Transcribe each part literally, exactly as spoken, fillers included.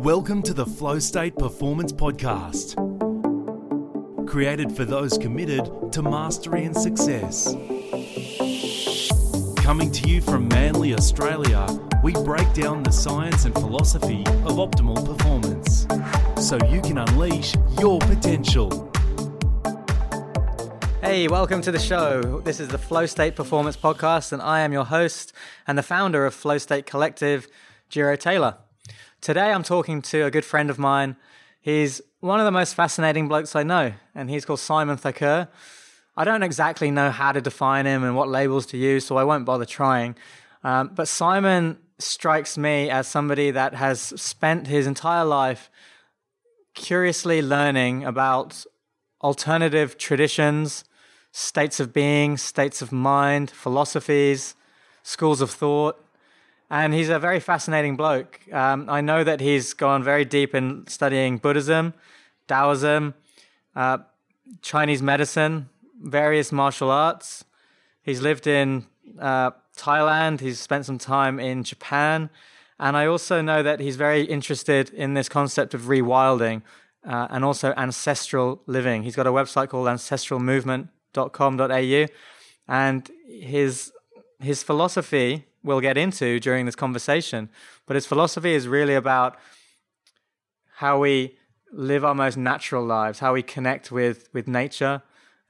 Welcome to the Flow State Performance Podcast, created for those committed to mastery and success. Coming to you from Manly, Australia, we break down the science and philosophy of optimal performance, so you can unleash your potential. Hey, welcome to the show. This is the Flow State Performance Podcast, and I am your host and the founder of Flow State Collective, Jiro Taylor. Today I'm talking to a good friend of mine. He's one of the most fascinating blokes I know, and he's called Simon Thakur. I don't exactly know how to define him and what labels to use, so I won't bother trying. Um, but Simon strikes me as somebody that has spent his entire life curiously learning about alternative traditions, states of being, states of mind, philosophies, schools of thought. And he's a very fascinating bloke. Um, I know that he's gone very deep in studying Buddhism, Taoism, uh, Chinese medicine, various martial arts. He's lived in uh, Thailand. He's spent some time in Japan. And I also know that he's very interested in this concept of rewilding uh, and also ancestral living. He's got a website called ancestral movement dot com dot a u. And his his philosophy we'll get into during this conversation. But his philosophy is really about how we live our most natural lives, how we connect with, with nature.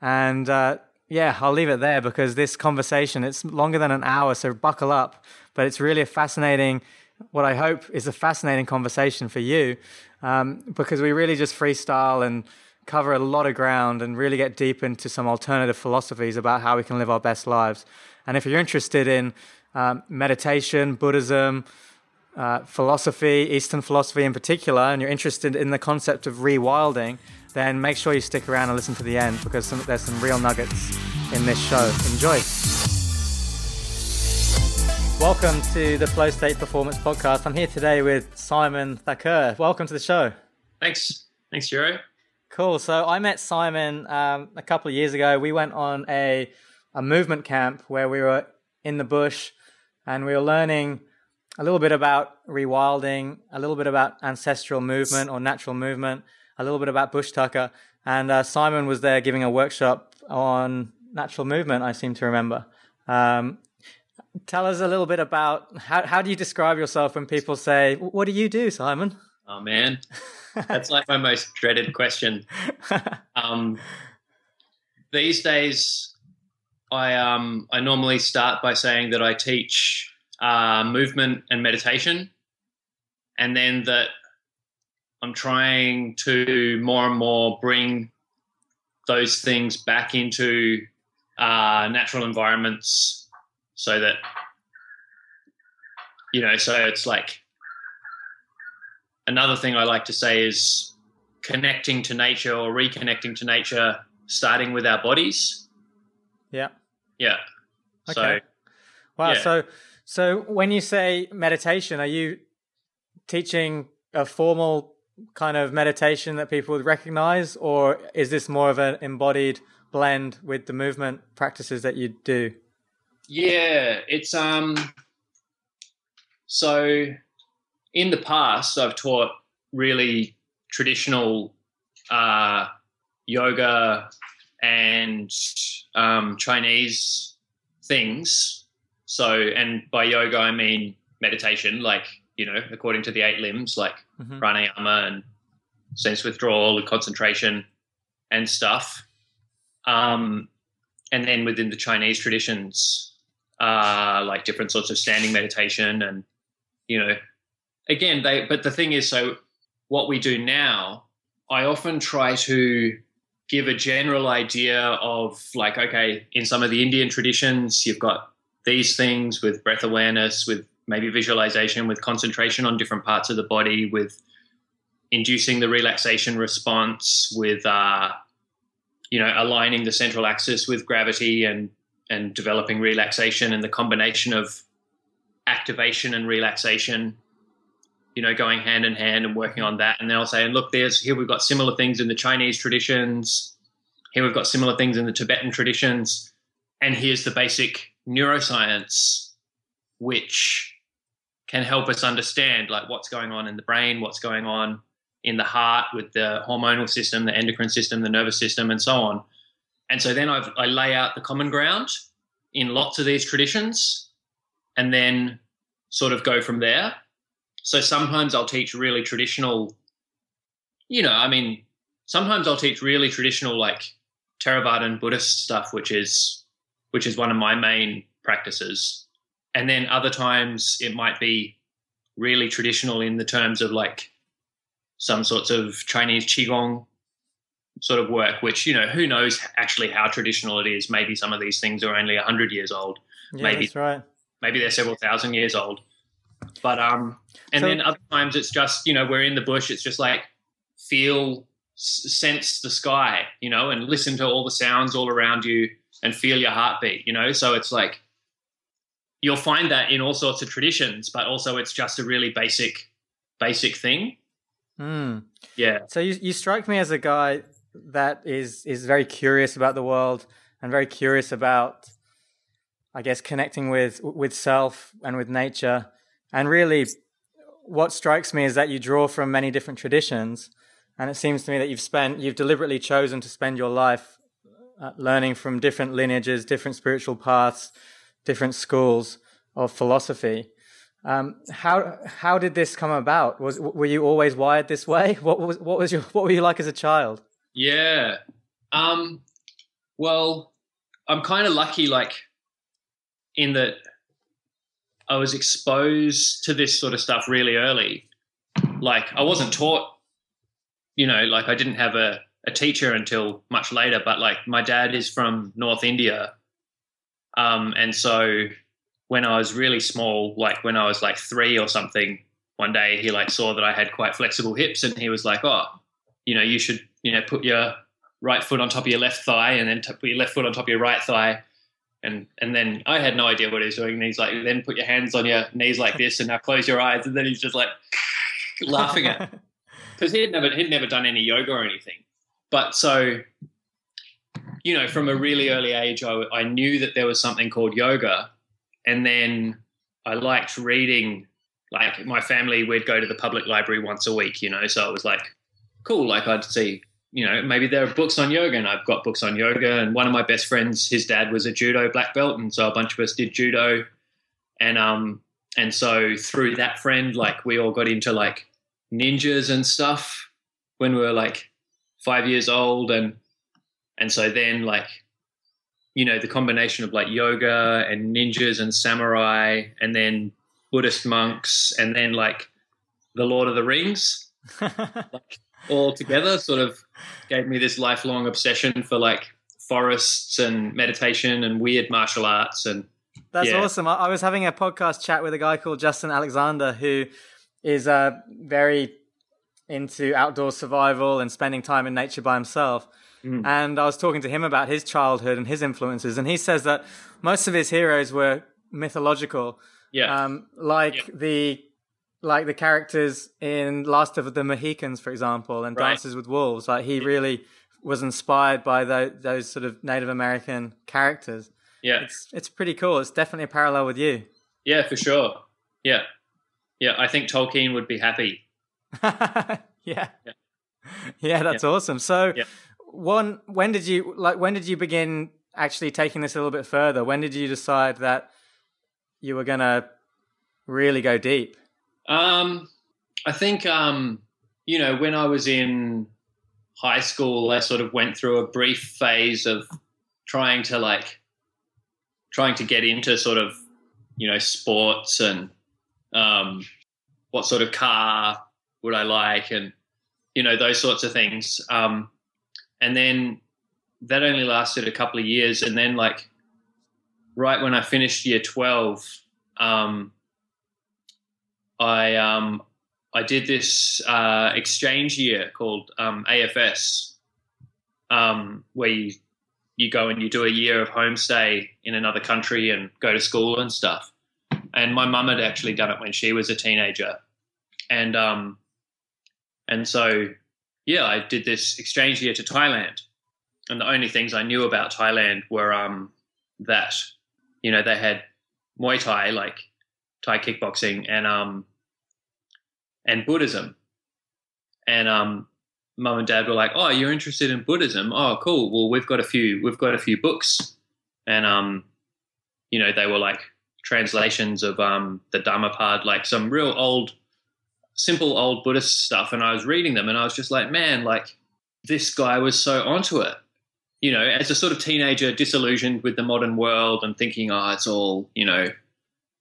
And uh, yeah, I'll leave it there because this conversation, it's longer than an hour, so buckle up. But it's really a fascinating, what I hope is a fascinating conversation for you um, because we really just freestyle and cover a lot of ground and really get deep into some alternative philosophies about how we can live our best lives. And if you're interested in Um, meditation, Buddhism, uh, philosophy, Eastern philosophy in particular, and you're interested in the concept of rewilding, then make sure you stick around and listen to the end because some, there's some real nuggets in this show. Enjoy. Welcome to the Flow State Performance Podcast. I'm here today with Simon Thakur. Welcome to the show. Thanks. Thanks, Jiro. Cool. So I met Simon um, a couple of years ago. We went on a, a movement camp where we were in the bush, and we were learning a little bit about rewilding, a little bit about ancestral movement or natural movement, a little bit about bush tucker. And uh, Simon was there giving a workshop on natural movement, I seem to remember. Um, tell us a little bit about how, how do you describe yourself when people say, what do you do, Simon? Oh, man. That's like my most dreaded question. Um, these days, I um I normally start by saying that I teach uh, movement and meditation, and then that I'm trying to more and more bring those things back into uh, natural environments, so that you know. So it's like another thing I like to say is connecting to nature or reconnecting to nature, starting with our bodies. Yeah. Yeah. Okay. So, wow. Yeah. So, so when you say meditation, are you teaching a formal kind of meditation that people would recognize, or is this more of an embodied blend with the movement practices that you do? Yeah. It's, um, so in the past, I've taught really traditional, uh, yoga and um, Chinese things. So, and by yoga, I mean meditation, like, you know, according to the eight limbs, like mm-hmm. pranayama and sense withdrawal and concentration and stuff. Um, and then within the Chinese traditions, uh, like different sorts of standing meditation and, you know, again, they, but the thing is, so what we do now, I often try to give a general idea of like, okay, in some of the Indian traditions, you've got these things with breath awareness, with maybe visualization, with concentration on different parts of the body, with inducing the relaxation response, with, uh, you know, aligning the central axis with gravity and, and developing relaxation and the combination of activation and relaxation, you know, going hand in hand and working on that. And then I'll say, and look, there's here we've got similar things in the Chinese traditions. Here we've got similar things in the Tibetan traditions. And here's the basic neuroscience, which can help us understand like what's going on in the brain, what's going on in the heart with the hormonal system, the endocrine system, the nervous system, and so on. And so then I've, I lay out the common ground in lots of these traditions and then sort of go from there. So sometimes I'll teach really traditional, you know, I mean, sometimes I'll teach really traditional like Theravada and Buddhist stuff, which is which is one of my main practices. And then other times it might be really traditional in the terms of like some sorts of Chinese Qigong sort of work, which, you know, who knows actually how traditional it is. Maybe some of these things are only one hundred years old. Yeah, maybe, that's right. Maybe they're several thousand years old. But um, and so, then other times it's just, you know, we're in the bush. It's just like feel, sense the sky, you know, and listen to all the sounds all around you and feel your heartbeat, you know. So it's like you'll find that in all sorts of traditions, but also it's just a really basic, basic thing. Mm. Yeah. So you, you strike me as a guy that is is very curious about the world and very curious about, I guess, connecting with with self and with nature. And really what strikes me is that you draw from many different traditions, and it seems to me that you've spent, you've deliberately chosen to spend your life uh, learning from different lineages, different spiritual paths, different schools of philosophy. Um, how how did this come about? Was were you always wired this way? What was what was your what were you like as a child? Yeah, um, well, I'm kind of lucky, like in that I was exposed to this sort of stuff really early. Like I wasn't taught, you know, like I didn't have a, a teacher until much later, but like my dad is from North India. Um, and so when I was really small, like when I was like three or something, one day he like saw that I had quite flexible hips and he was like, oh, you know, you should, you know, put your right foot on top of your left thigh and then put your left foot on top of your right thigh. And and then I had no idea what he was doing. And he's like, then put your hands on your knees like this and now close your eyes. And then he's just like laughing at me because he'd never, he'd never done any yoga or anything. But so, you know, from a really early age, I, I knew that there was something called yoga. And then I liked reading. Like my family, we'd go to the public library once a week, you know, so it was like cool. Like I'd see, you know, maybe there are books on yoga, and I've got books on yoga. And one of my best friends, his dad was a judo black belt, and so a bunch of us did judo. And um, and so through that friend, like we all got into like ninjas and stuff when we were like five years old, and and so then like, you know, the combination of like yoga and ninjas and samurai, and then Buddhist monks, and then like the Lord of the Rings, like, all together sort of gave me this lifelong obsession for like forests and meditation and weird martial arts. And that's yeah. awesome. I was having a podcast chat with a guy called Justin Alexander, who is uh, very into outdoor survival and spending time in nature by himself. Mm. And I was talking to him about his childhood and his influences. And he says that most of his heroes were mythological, yeah, um, like yeah. the... like the characters in Last of the Mohicans, for example, and right. Dances with Wolves. Like he yeah. really was inspired by those, those sort of Native American characters. Yeah. It's, it's pretty cool. It's definitely a parallel with you. Yeah, for sure. Yeah. Yeah. I think Tolkien would be happy. yeah. yeah. Yeah. That's yeah. awesome. So yeah. one, when did you, like, when did you begin actually taking this a little bit further? When did you decide that you were going to really go deep? Um, I think, um, you know, when I was in high school, I sort of went through a brief phase of trying to like, trying to get into sort of, you know, sports and, um, what sort of car would I like and, you know, those sorts of things. Um, and then that only lasted a couple of years. And then like right when I finished year twelve, um, I um I did this uh, exchange year called um, A F S, um, where you, you go and you do a year of homestay in another country and go to school and stuff. And my mum had actually done it when she was a teenager, and um and so yeah, I did this exchange year to Thailand, and the only things I knew about Thailand were um that, you know, they had Muay Thai like Thai kickboxing and um and Buddhism. And um mum and dad were like, "Oh, you're interested in Buddhism? Oh, cool. Well, we've got a few we've got a few books." And um you know, they were like translations of um the Dhammapada, like some real old simple old Buddhist stuff, and I was reading them and I was just like, man, like this guy was so onto it. You know, as a sort of teenager disillusioned with the modern world and thinking, oh, it's all, you know,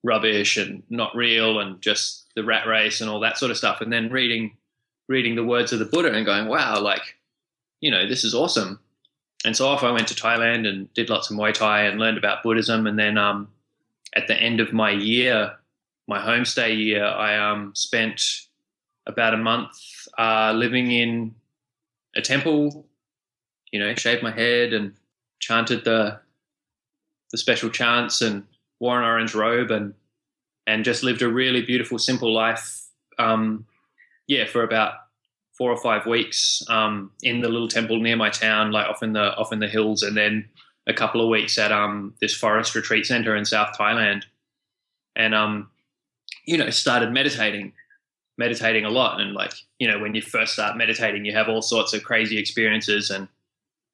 rubbish and not real and just the rat race and all that sort of stuff. And then reading reading the words of the Buddha and going, wow, like, you know, this is awesome. And so off I went to Thailand and did lots of Muay Thai and learned about Buddhism. And then um, at the end of my year, my homestay year, I um, spent about a month uh, living in a temple, you know, shaved my head and chanted the the special chants and wore an orange robe and and just lived a really beautiful, simple life, um, yeah, for about four or five weeks um, in the little temple near my town, like off in the off in the hills, and then a couple of weeks at um, this forest retreat center in South Thailand. And, um, you know, started meditating, meditating a lot. And like, you know, when you first start meditating, you have all sorts of crazy experiences and,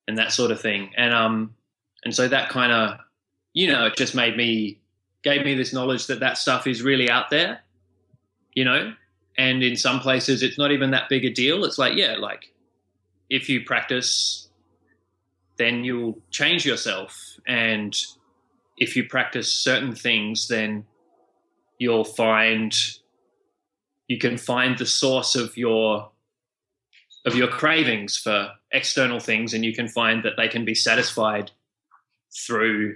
and that sort of thing. And, um, and so that kind of, you know, it just made me, gave me this knowledge that that stuff is really out there, you know, and in some places it's not even that big a deal. It's like, yeah, like if you practice, then you'll change yourself. And if you practice certain things, then you'll find you can find the source of your of your cravings for external things, and you can find that they can be satisfied through,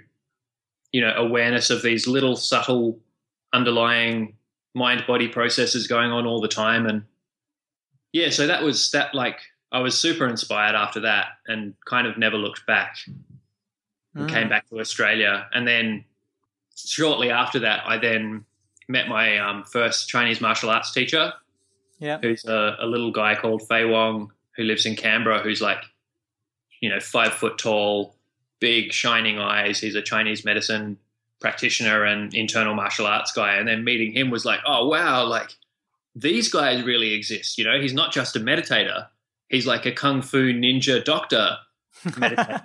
you know, awareness of these little subtle underlying mind-body processes going on all the time. And yeah, so that was that. Like, I was super inspired after that and kind of never looked back. Mm. Came back to Australia, and then shortly after that, I then met my um, first Chinese martial arts teacher, yeah, who's a, a little guy called Fei Wong who lives in Canberra, who's like, you know, five foot tall, big shining eyes. He's a Chinese medicine practitioner and internal martial arts guy. And then meeting him was like, oh, wow, like these guys really exist. You know, he's not just a meditator. He's like a kung fu ninja doctor meditator.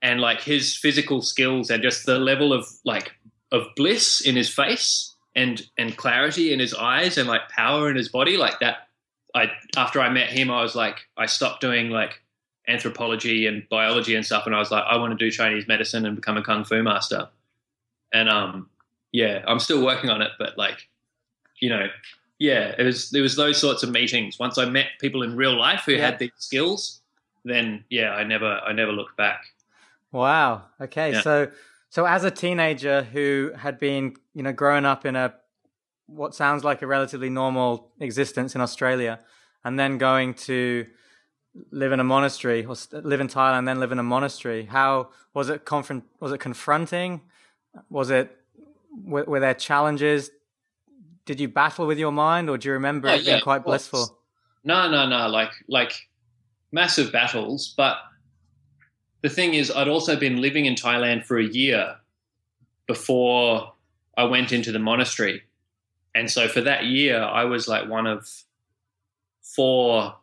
And like his physical skills and just the level of like of bliss in his face and and clarity in his eyes and like power in his body, like that. I after I met him, I was like, I stopped doing like anthropology and biology and stuff, and I was like, I want to do Chinese medicine and become a kung fu master. And um, yeah, I'm still working on it, but like, you know, yeah, it was it was those sorts of meetings. Once I met people in real life who yeah. had these skills, then yeah, I never I never looked back. Wow. Okay. Yeah. So, so as a teenager who had been, you know, growing up in a, what sounds like a relatively normal existence in Australia, and then going to live in a monastery or live in Thailand, and then live in a monastery, how was it confront, was it confronting? Was it, were, were there challenges? Did you battle with your mind, or do you remember oh, it yeah, being quite blissful? No, no, no. Like, like massive battles, but the thing is, I'd also been living in Thailand for a year before I went into the monastery. And so for that year, I was like one of four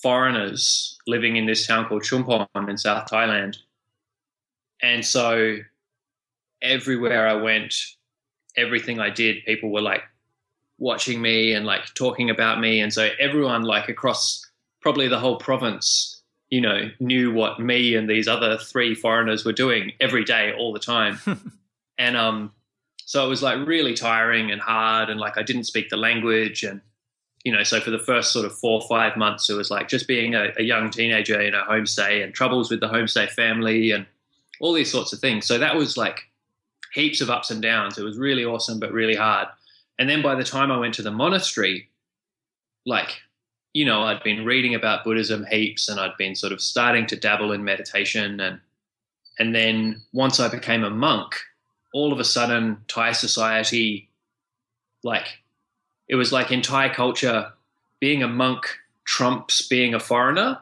foreigners living in this town called Chumphon in South Thailand. And so everywhere I went, everything I did, people were like watching me and like talking about me. And so everyone like across probably the whole province, you know, knew what me and these other three foreigners were doing every day, all the time. And um, so it was like really tiring and hard, and like I didn't speak the language. And, you know, so for the first sort of four or five months, it was like just being a, a young teenager in a homestay and troubles with the homestay family and all these sorts of things. So that was like heaps of ups and downs. It was really awesome, but really hard. And then by the time I went to the monastery, like, you know, I'd been reading about Buddhism heaps, and I'd been sort of starting to dabble in meditation. And and then once I became a monk, all of a sudden Thai society, like it was like in Thai culture, being a monk trumps being a foreigner.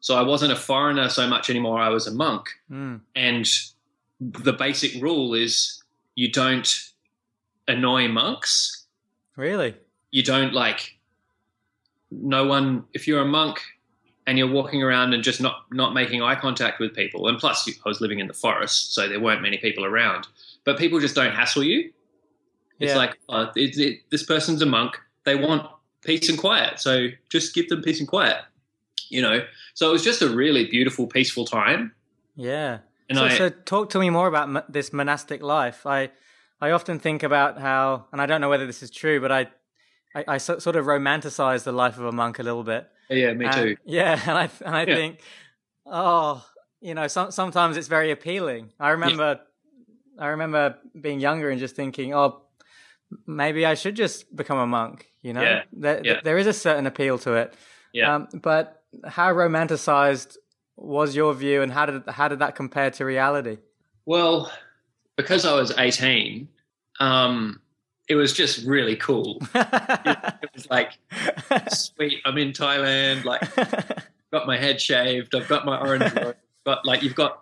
So I wasn't a foreigner so much anymore. I was a monk. Mm. And the basic rule is you don't annoy monks. Really? You don't like no one, if you're a monk and you're walking around and just not, not making eye contact with people, and plus I was living in the forest, so there weren't many people around, but people just don't hassle you. It's yeah. like, oh, it, it, this person's a monk. They want peace and quiet, so just give them peace and quiet, you know. So it was just a really beautiful, peaceful time. Yeah. And so, I, so talk to me more about this monastic life. I I often think about how, and I don't know whether this is true, but I I, I so, sort of romanticize the life of a monk a little bit. Yeah, me and, too. Yeah, and I and I yeah. think, oh, you know, some, sometimes it's very appealing. I remember yeah. I remember being younger and just thinking, oh, maybe I should just become a monk, you know? Yeah. There, yeah. there is a certain appeal to it. Yeah. Um, but how romanticized was your view, and how did how did that compare to reality? Well, because I was eighteen, um, it was just really cool. it, it was like, sweet, I'm in Thailand, like, got my head shaved, I've got my orange robe, but like you've got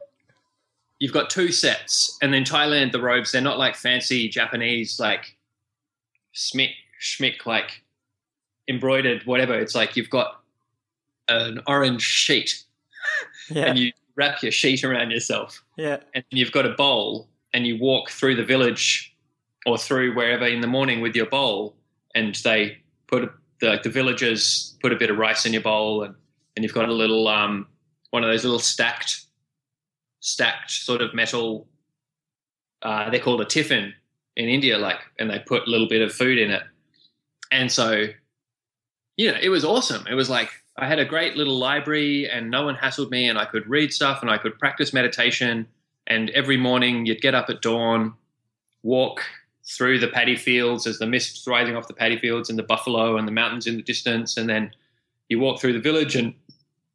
you've got two sets, and then Thailand, the robes, they're not like fancy Japanese, like schmick, schmick, like embroidered, whatever. It's like you've got an orange sheet. Yeah. And you wrap your sheet around yourself. Yeah. And you've got a bowl, and you walk through the village or through wherever in the morning with your bowl, and they put the, like the villagers put a bit of rice in your bowl, and, and you've got a little um one of those little stacked stacked sort of metal uh they're called a tiffin in India, like, and they put a little bit of food in it. And so, you know, it was awesome. It was like I had a great little library, and no one hassled me, and I could read stuff, and I could practice meditation. And every morning you'd get up at dawn, walk through the paddy fields as the mist's rising off the paddy fields and the buffalo and the mountains in the distance. And then you walk through the village, and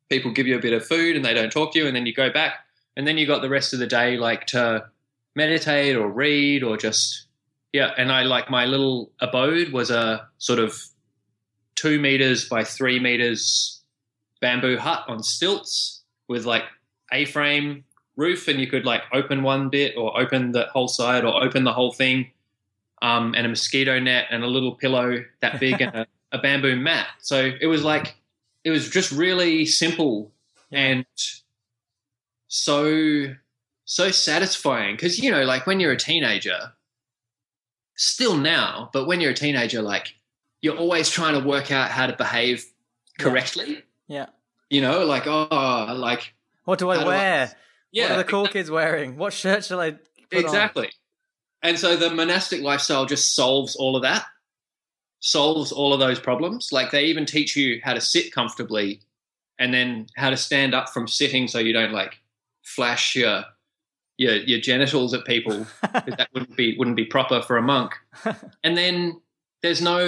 people give you a bit of food, and they don't talk to you. And then you go back, and then you got the rest of the day, like, to meditate or read or just, yeah. And I like my little abode was a sort of two meters by three meters bamboo hut on stilts with like A-frame roof, and you could like open one bit or open the whole side or open the whole thing, um, and a mosquito net and a little pillow that big and a, a bamboo mat. So it was like, it was just really simple and so, so satisfying because, you know, like when you're a teenager, still now, but when you're a teenager, like, you're always trying to work out how to behave correctly. Yeah. yeah. You know, like, oh, like. What do I wear? Do I... Yeah. What are the cool exactly. kids wearing? What shirt shall I put Exactly. on? And so the monastic lifestyle just solves all of that, solves all of those problems. Like they even teach you how to sit comfortably and then how to stand up from sitting so you don't like flash your your, your genitals at people. That wouldn't be wouldn't be proper for a monk. And then there's no...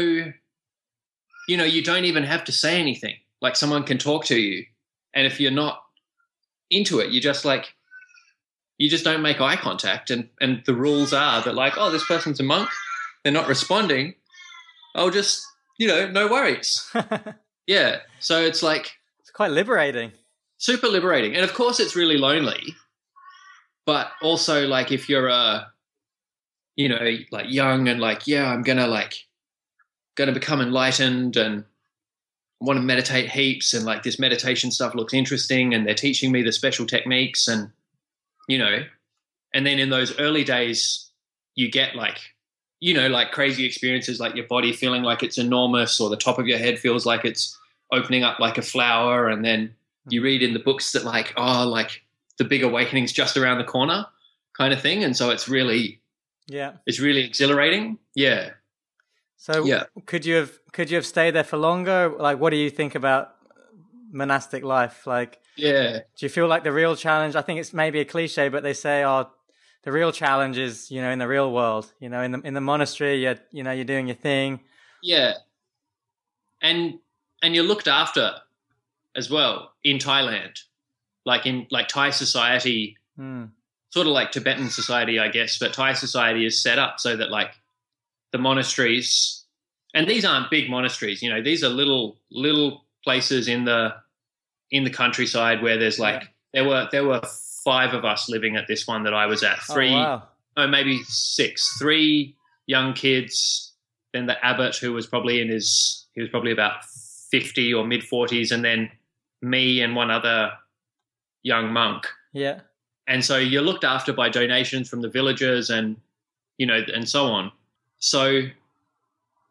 You know, you don't even have to say anything. Like someone can talk to you, and if you're not into it, you just like you just don't make eye contact. And and the rules are that like, oh, this person's a monk, they're not responding. I'll just, you know, no worries. Yeah. So it's like it's quite liberating, super liberating. And of course, it's really lonely. But also, like if you're a, you know, like young and like, yeah, I'm gonna like. going to become enlightened and want to meditate heaps, and like this meditation stuff looks interesting and they're teaching me the special techniques, and you know, and then in those early days you get like, you know, like crazy experiences like your body feeling like it's enormous or the top of your head feels like it's opening up like a flower, and then you read in the books that like, oh, like the big awakening's just around the corner kind of thing. And so it's really yeah it's really exhilarating. yeah So yeah. could you have could you have stayed there for longer? Like, what do you think about monastic life? Like, yeah, do you feel like the real challenge? I think it's maybe a cliche, but they say, "Oh, the real challenge is, you know, in the real world. You know, in the in the monastery, you you know, you're doing your thing." Yeah, and and you're looked after as well in Thailand, like in like Thai society, mm. sort of like Tibetan society, I guess. But Thai society is set up so that like. The monasteries, and these aren't big monasteries, you know, these are little little places in the in the countryside where there's like yeah. there were there were five of us living at this one that I was at. Three oh, wow. oh, maybe six, three young kids, then the abbot who was probably in his, he was probably about fifty or mid forties, and then me and one other young monk. Yeah. And so you're looked after by donations from the villagers and, you know, and so on. So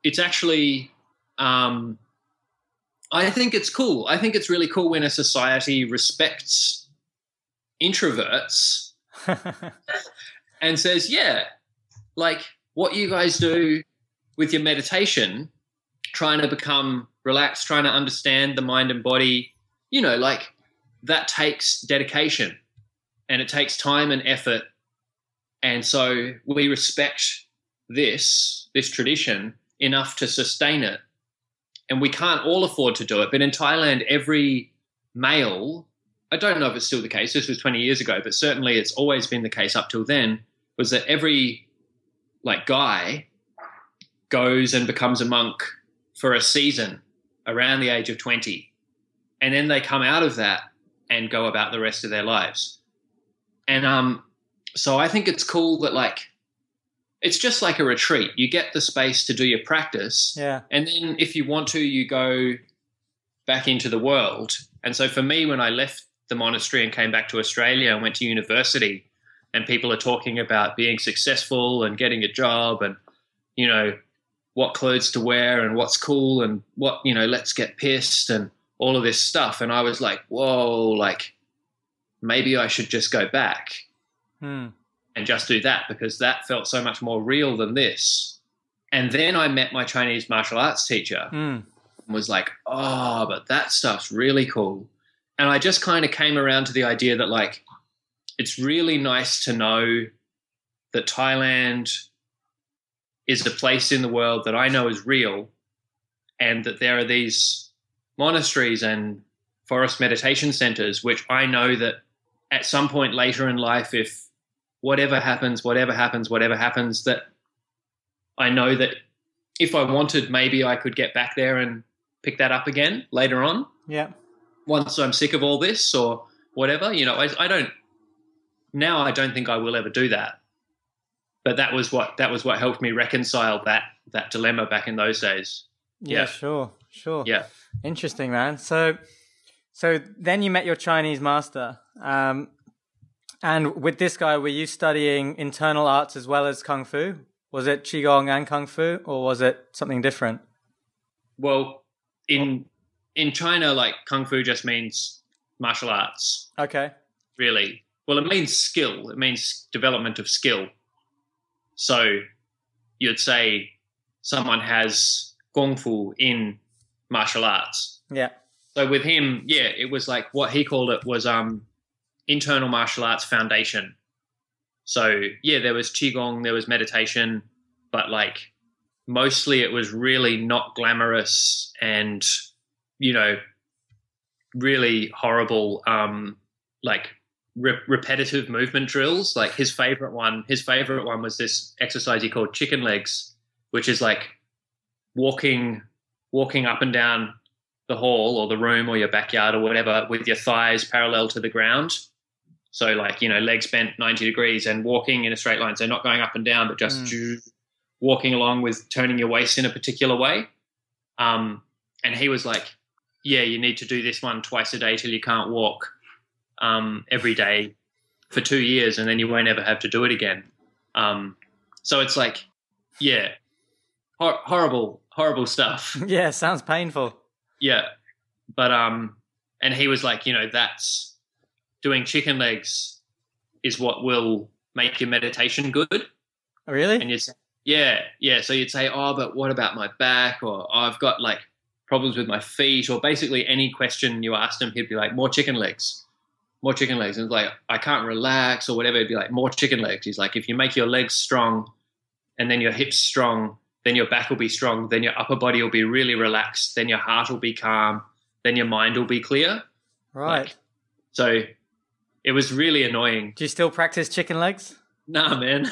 it's actually, um, I think it's cool. I think it's really cool when a society respects introverts and says, yeah, like what you guys do with your meditation, trying to become relaxed, trying to understand the mind and body, you know, like that takes dedication and it takes time and effort. And so we respect this, this tradition enough to sustain it. And we can't all afford to do it. But in Thailand, every male, I don't know if it's still the case, this was twenty years ago, but certainly it's always been the case up till then, was that every like guy goes and becomes a monk for a season around the age of twenty. And then they come out of that and go about the rest of their lives. And um, so I think it's cool that like, it's just like a retreat. You get the space to do your practice. Yeah. And then if you want to, you go back into the world. And so for me, when I left the monastery and came back to Australia and went to university, and people are talking about being successful and getting a job and, you know, what clothes to wear and what's cool and what, you know, let's get pissed and all of this stuff. And I was like, whoa, like maybe I should just go back. Hmm. And just do that, because that felt so much more real than this. And then I met my Chinese martial arts teacher mm. and was like, oh, but that stuff's really cool. And I just kind of came around to the idea that like it's really nice to know that Thailand is a place in the world that I know is real, and that there are these monasteries and forest meditation centers, which I know that at some point later in life, if whatever happens, whatever happens, whatever happens, that I know that if I wanted, maybe I could get back there and pick that up again later on. Yeah. Once I'm sick of all this or whatever, you know, I, I don't, now I don't think I will ever do that. But that was what, that was what helped me reconcile that, that dilemma back in those days. Yeah, yeah. Sure. Sure. Yeah. Interesting, man. So, so then you met your Chinese master, um, and with this guy, were you studying internal arts as well as Kung Fu? Was it Qigong and Kung Fu, or was it something different? Well, in in China, like Kung Fu just means martial arts. Okay. Really? Well, it means skill. It means development of skill. So you'd say someone has Kung Fu in martial arts. Yeah. So with him, yeah, it was like what he called it was... um. internal martial arts foundation. So yeah, there was Qigong, there was meditation, but like mostly it was really not glamorous and, you know, really horrible, um, like re- repetitive movement drills. Like his favorite one, his favorite one was this exercise he called chicken legs, which is like walking, walking up and down the hall or the room or your backyard or whatever with your thighs parallel to the ground. So like, you know, legs bent ninety degrees and walking in a straight line. So not going up and down, but just mm. walking along with turning your waist in a particular way. Um, and he was like, yeah, you need to do this one twice a day till you can't walk um, every day for two years and then you won't ever have to do it again. Um, so it's like, yeah, hor- horrible, horrible stuff. Yeah, sounds painful. Yeah. But, um, and he was like, you know, that's doing chicken legs is what will make your meditation good. Really? And you'd say, yeah. Yeah. So you'd say, oh, but what about my back? Or oh, I've got like problems with my feet, or basically any question you asked him, he'd be like, more chicken legs, more chicken legs. And like, I can't relax or whatever. He'd be like, more chicken legs. He's like, if you make your legs strong and then your hips strong, then your back will be strong, then your upper body will be really relaxed, then your heart will be calm, then your mind will be clear. Right. Like, so it was really annoying. Do you still practice chicken legs? Nah, man.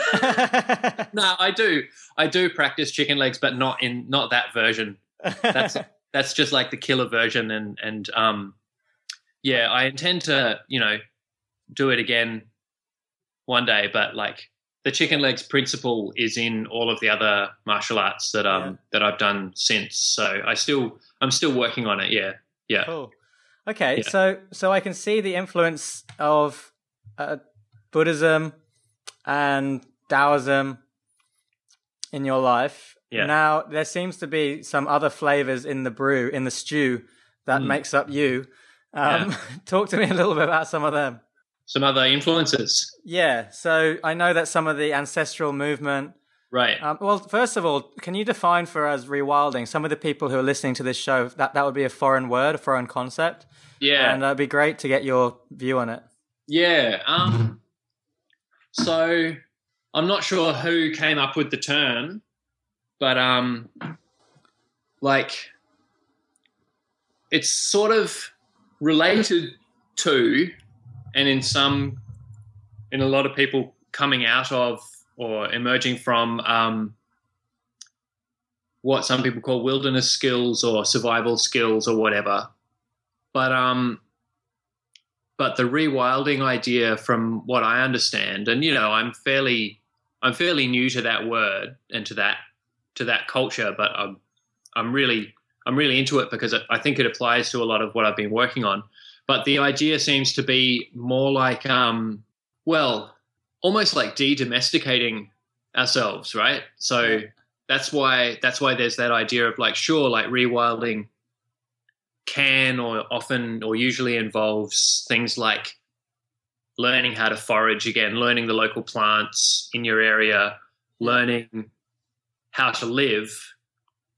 Nah, I do. I do practice chicken legs, but not in not that version. That's that's just like the killer version, and and um yeah, I intend to, you know, do it again one day, but like the chicken legs principle is in all of the other martial arts that um yeah. that I've done since. So I still I'm still working on it. Yeah, yeah. Cool. Okay, yeah. so so I can see the influence of uh, Buddhism and Taoism in your life. Yeah. Now there seems to be some other flavors in the brew, in the stew that mm. makes up you. Um, yeah. Talk to me a little bit about some of them. Some other influences. Yeah. So I know that some of the ancestral movement. Right. Um, well, first of all, can you define for us rewilding? Some of the people who are listening to this show, that, that would be a foreign word, a foreign concept. Yeah. And that'd be great to get your view on it. Yeah. Um, so I'm not sure who came up with the term, but um, like it's sort of related to, and in some, in a lot of people coming out of or emerging from um, what some people call wilderness skills or survival skills or whatever. But um, but the rewilding idea, from what I understand, and you know, I'm fairly I'm fairly new to that word and to that to that culture, but I'm I'm really I'm really into it because I think it applies to a lot of what I've been working on. But the idea seems to be more like, um, well, almost like de-domesticating ourselves, right? So that's why that's why there's that idea of like, sure, like rewilding can or often or usually involves things like learning how to forage again, learning the local plants in your area, learning how to live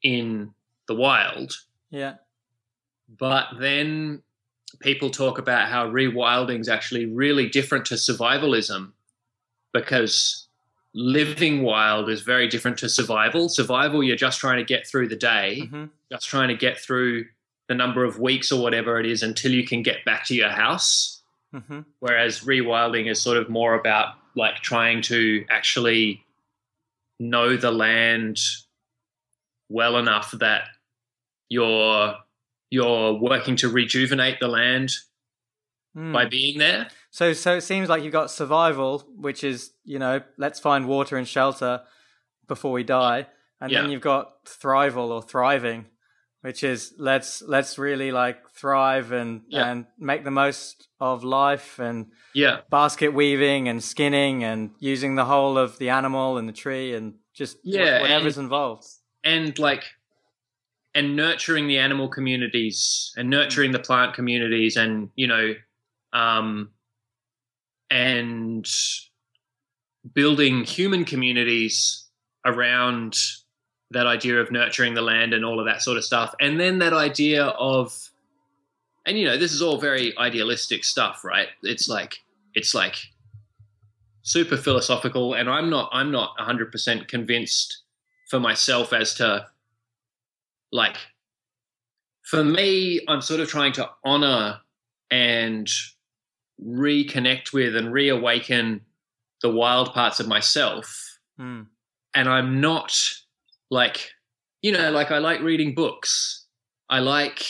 in the wild. Yeah. But then people talk about how rewilding is actually really different to survivalism, because living wild is very different to survival. Survival, you're just trying to get through the day, mm-hmm. just trying to get through the number of weeks or whatever it is until you can get back to your house. Mm-hmm. Whereas rewilding is sort of more about like trying to actually know the land well enough that you're you're working to rejuvenate the land mm. by being there. So so it seems like you've got survival, which is, you know, let's find water and shelter before we die. And yeah. then you've got thrival or thriving, which is let's let's really like thrive and, yeah. and make the most of life and yeah. basket weaving and skinning and using the whole of the animal and the tree and just yeah, whatever's and, involved. And like... and nurturing the animal communities and nurturing the plant communities and, you know, um, and building human communities around that idea of nurturing the land and all of that sort of stuff. And then that idea of, and, you know, this is all very idealistic stuff, right? It's like, it's like super philosophical, and I'm not, I'm not one hundred percent convinced for myself as to, like, for me, I'm sort of trying to honor and reconnect with and reawaken the wild parts of myself. Mm. And I'm not like, you know, like I like reading books. I like,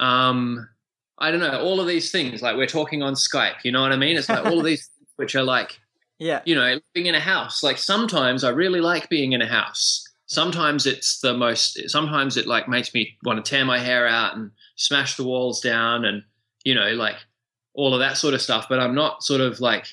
um, I don't know, all of these things. Like we're talking on Skype, you know what I mean? It's like all of these things which are like, yeah, you know, living in a house. Like sometimes I really like being in a house. Sometimes it's the most, sometimes it like makes me want to tear my hair out and smash the walls down and, you know, like all of that sort of stuff. But I'm not sort of like,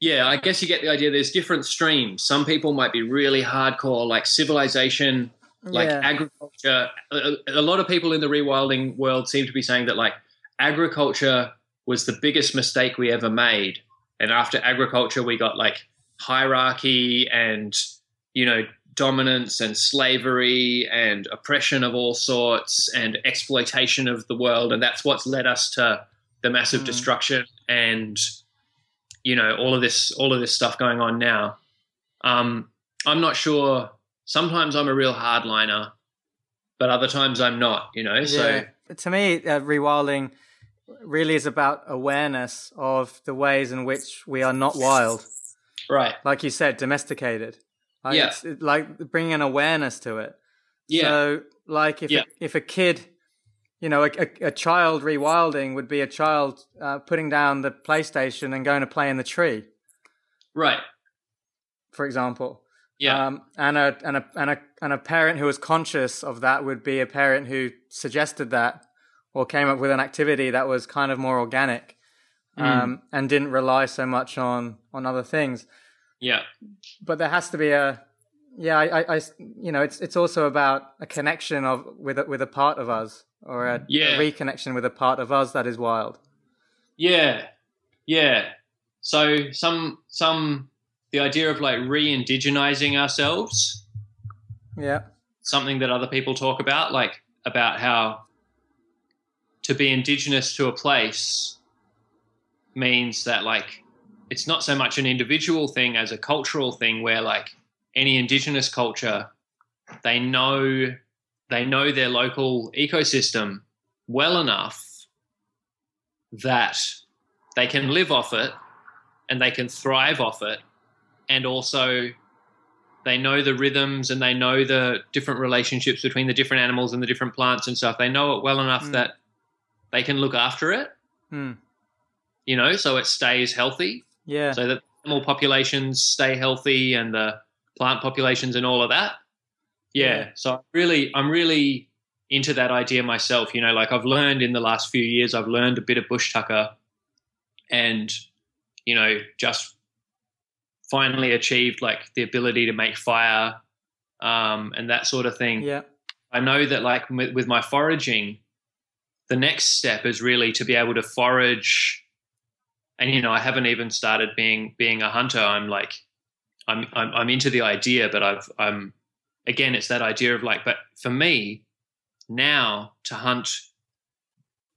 yeah, I guess you get the idea. There's different streams. Some people might be really hardcore, like civilization, like yeah. agriculture. A, a lot of people in the rewilding world seem to be saying that like agriculture was the biggest mistake we ever made. And after agriculture, we got like hierarchy and, you know, dominance and slavery and oppression of all sorts and exploitation of the world, and that's what's led us to the massive mm. destruction and, you know, all of this all of this stuff going on now. um I'm not sure. Sometimes I'm a real hardliner, but other times I'm not, you know. Yeah. So to me, uh, rewilding really is about awareness of the ways in which we are not wild, right? Like you said, domesticated. Like yeah. It's like bringing an awareness to it. Yeah. So like if, yeah. a, if a kid, you know, a, a, a child rewilding would be a child uh, putting down the PlayStation and going to play in the tree. Right. For example. Yeah. Um, and, a, and, a, and, a, and a parent who was conscious of that would be a parent who suggested that or came up with an activity that was kind of more organic mm. um, and didn't rely so much on, on other things. Yeah. But there has to be a, yeah, I, I, you know, it's it's also about a connection of with a, with a part of us or a, yeah. a reconnection with a part of us that is wild. Yeah, yeah. So some some the idea of like re-indigenizing ourselves. Yeah. Something that other people talk about, like about how to be indigenous to a place means that like it's not so much an individual thing as a cultural thing where like any indigenous culture, they know they know their local ecosystem well enough that they can live off it and they can thrive off it, and also they know the rhythms and they know the different relationships between the different animals and the different plants and stuff. They know it well enough mm. that they can look after it, mm. you know, so it stays healthy. Yeah. So that animal populations stay healthy and the plant populations and all of that. Yeah. yeah. So really, I'm really into that idea myself. You know, like I've learned in the last few years, I've learned a bit of bush tucker and, you know, just finally achieved like the ability to make fire um, and that sort of thing. Yeah. I know that like with my foraging, the next step is really to be able to forage. And, you know, I haven't even started being, being a hunter. I'm like, I'm, I'm I'm into the idea, but I've I'm again it's that idea of like, but for me now to hunt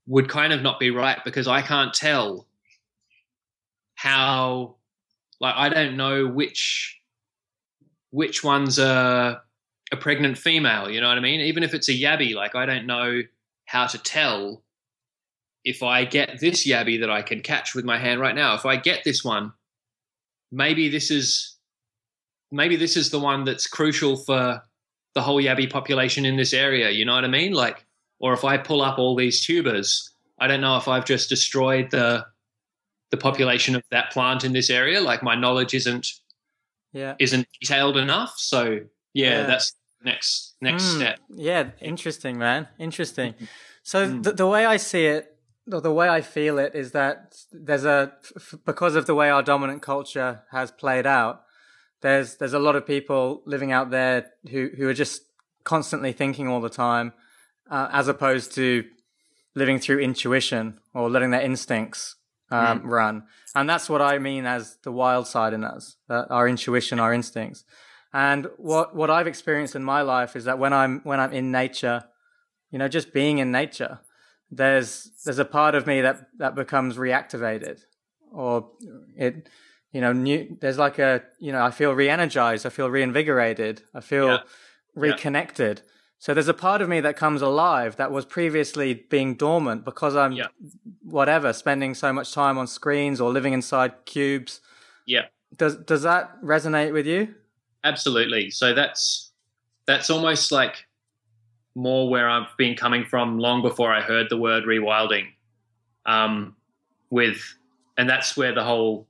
would kind of not be right because I can't tell how like I don't know which which one's a a pregnant female, you know what I mean? Even if it's a yabby, like I don't know how to tell if I get this yabby that I can catch with my hand right now. If I get this one, maybe this is maybe this is the one that's crucial for the whole yabby population in this area, you know what I mean? Like, or if I pull up all these tubers, I don't know if I've just destroyed the the population of that plant in this area. Like my knowledge isn't yeah. isn't detailed enough. So yeah, yeah. that's the next next mm, step. Yeah, interesting, man. Interesting. So mm. the, the way I see it, the way I feel it is that there's a f- because of the way our dominant culture has played out, There's there's a lot of people living out there who, who are just constantly thinking all the time, uh, as opposed to living through intuition or letting their instincts um, mm. run. And that's what I mean as the wild side in us, uh, our intuition, our instincts. And what, what I've experienced in my life is that when I'm when I'm in nature, you know, just being in nature, there's there's a part of me that, that becomes reactivated, or it. You know, new, there's like a, you know, I feel re-energized, I feel reinvigorated, I feel yeah. reconnected. Yeah. So there's a part of me that comes alive that was previously being dormant because I'm, yeah. whatever, spending so much time on screens or living inside cubes. Yeah. Does does that resonate with you? Absolutely. So that's that's almost like more where I've been coming from long before I heard the word rewilding. Um, with, and that's where the whole,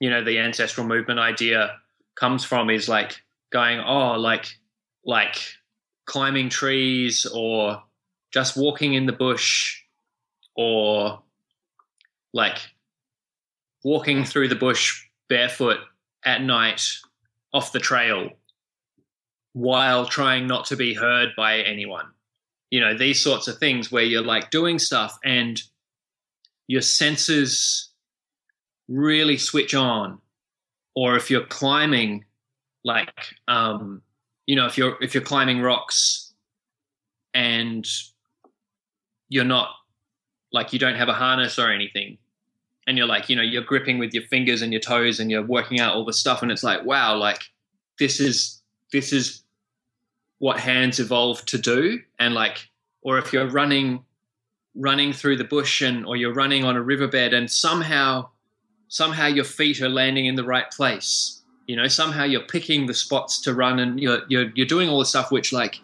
you know, the ancestral movement idea comes from, is like going, oh, like, like climbing trees or just walking in the bush or like walking through the bush barefoot at night off the trail while trying not to be heard by anyone. You know, these sorts of things where you're like doing stuff and your senses really switch on. Or if you're climbing, like um you know if you're if you're climbing rocks and you're not like you don't have a harness or anything, and you're like, you know, you're gripping with your fingers and your toes and you're working out all the stuff, and it's like, wow, like this is this is what hands evolved to do. And like, or if you're running running through the bush and or you're running on a riverbed and somehow Somehow your feet are landing in the right place. You know, somehow you're picking the spots to run, and you're you're, you're doing all the stuff which like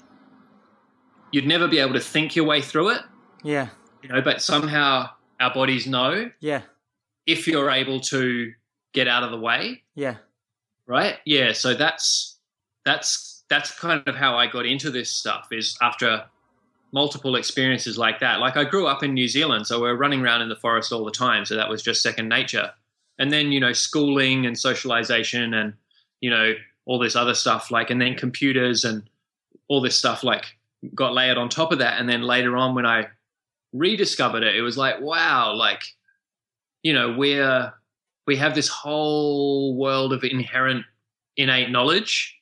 you'd never be able to think your way through it. Yeah. You know, but somehow our bodies know. Yeah. If you're able to get out of the way. Yeah. Right? Yeah. So that's that's that's kind of how I got into this stuff, is after multiple experiences like that. Like, I grew up in New Zealand, so we were running around in the forest all the time. So that was just second nature. And then, you know, schooling and socialization and, you know, all this other stuff, like, and then computers and all this stuff, like, got layered on top of that. And then later on, when I rediscovered it, it was like, wow, like, you know, we're, we have this whole world of inherent innate knowledge,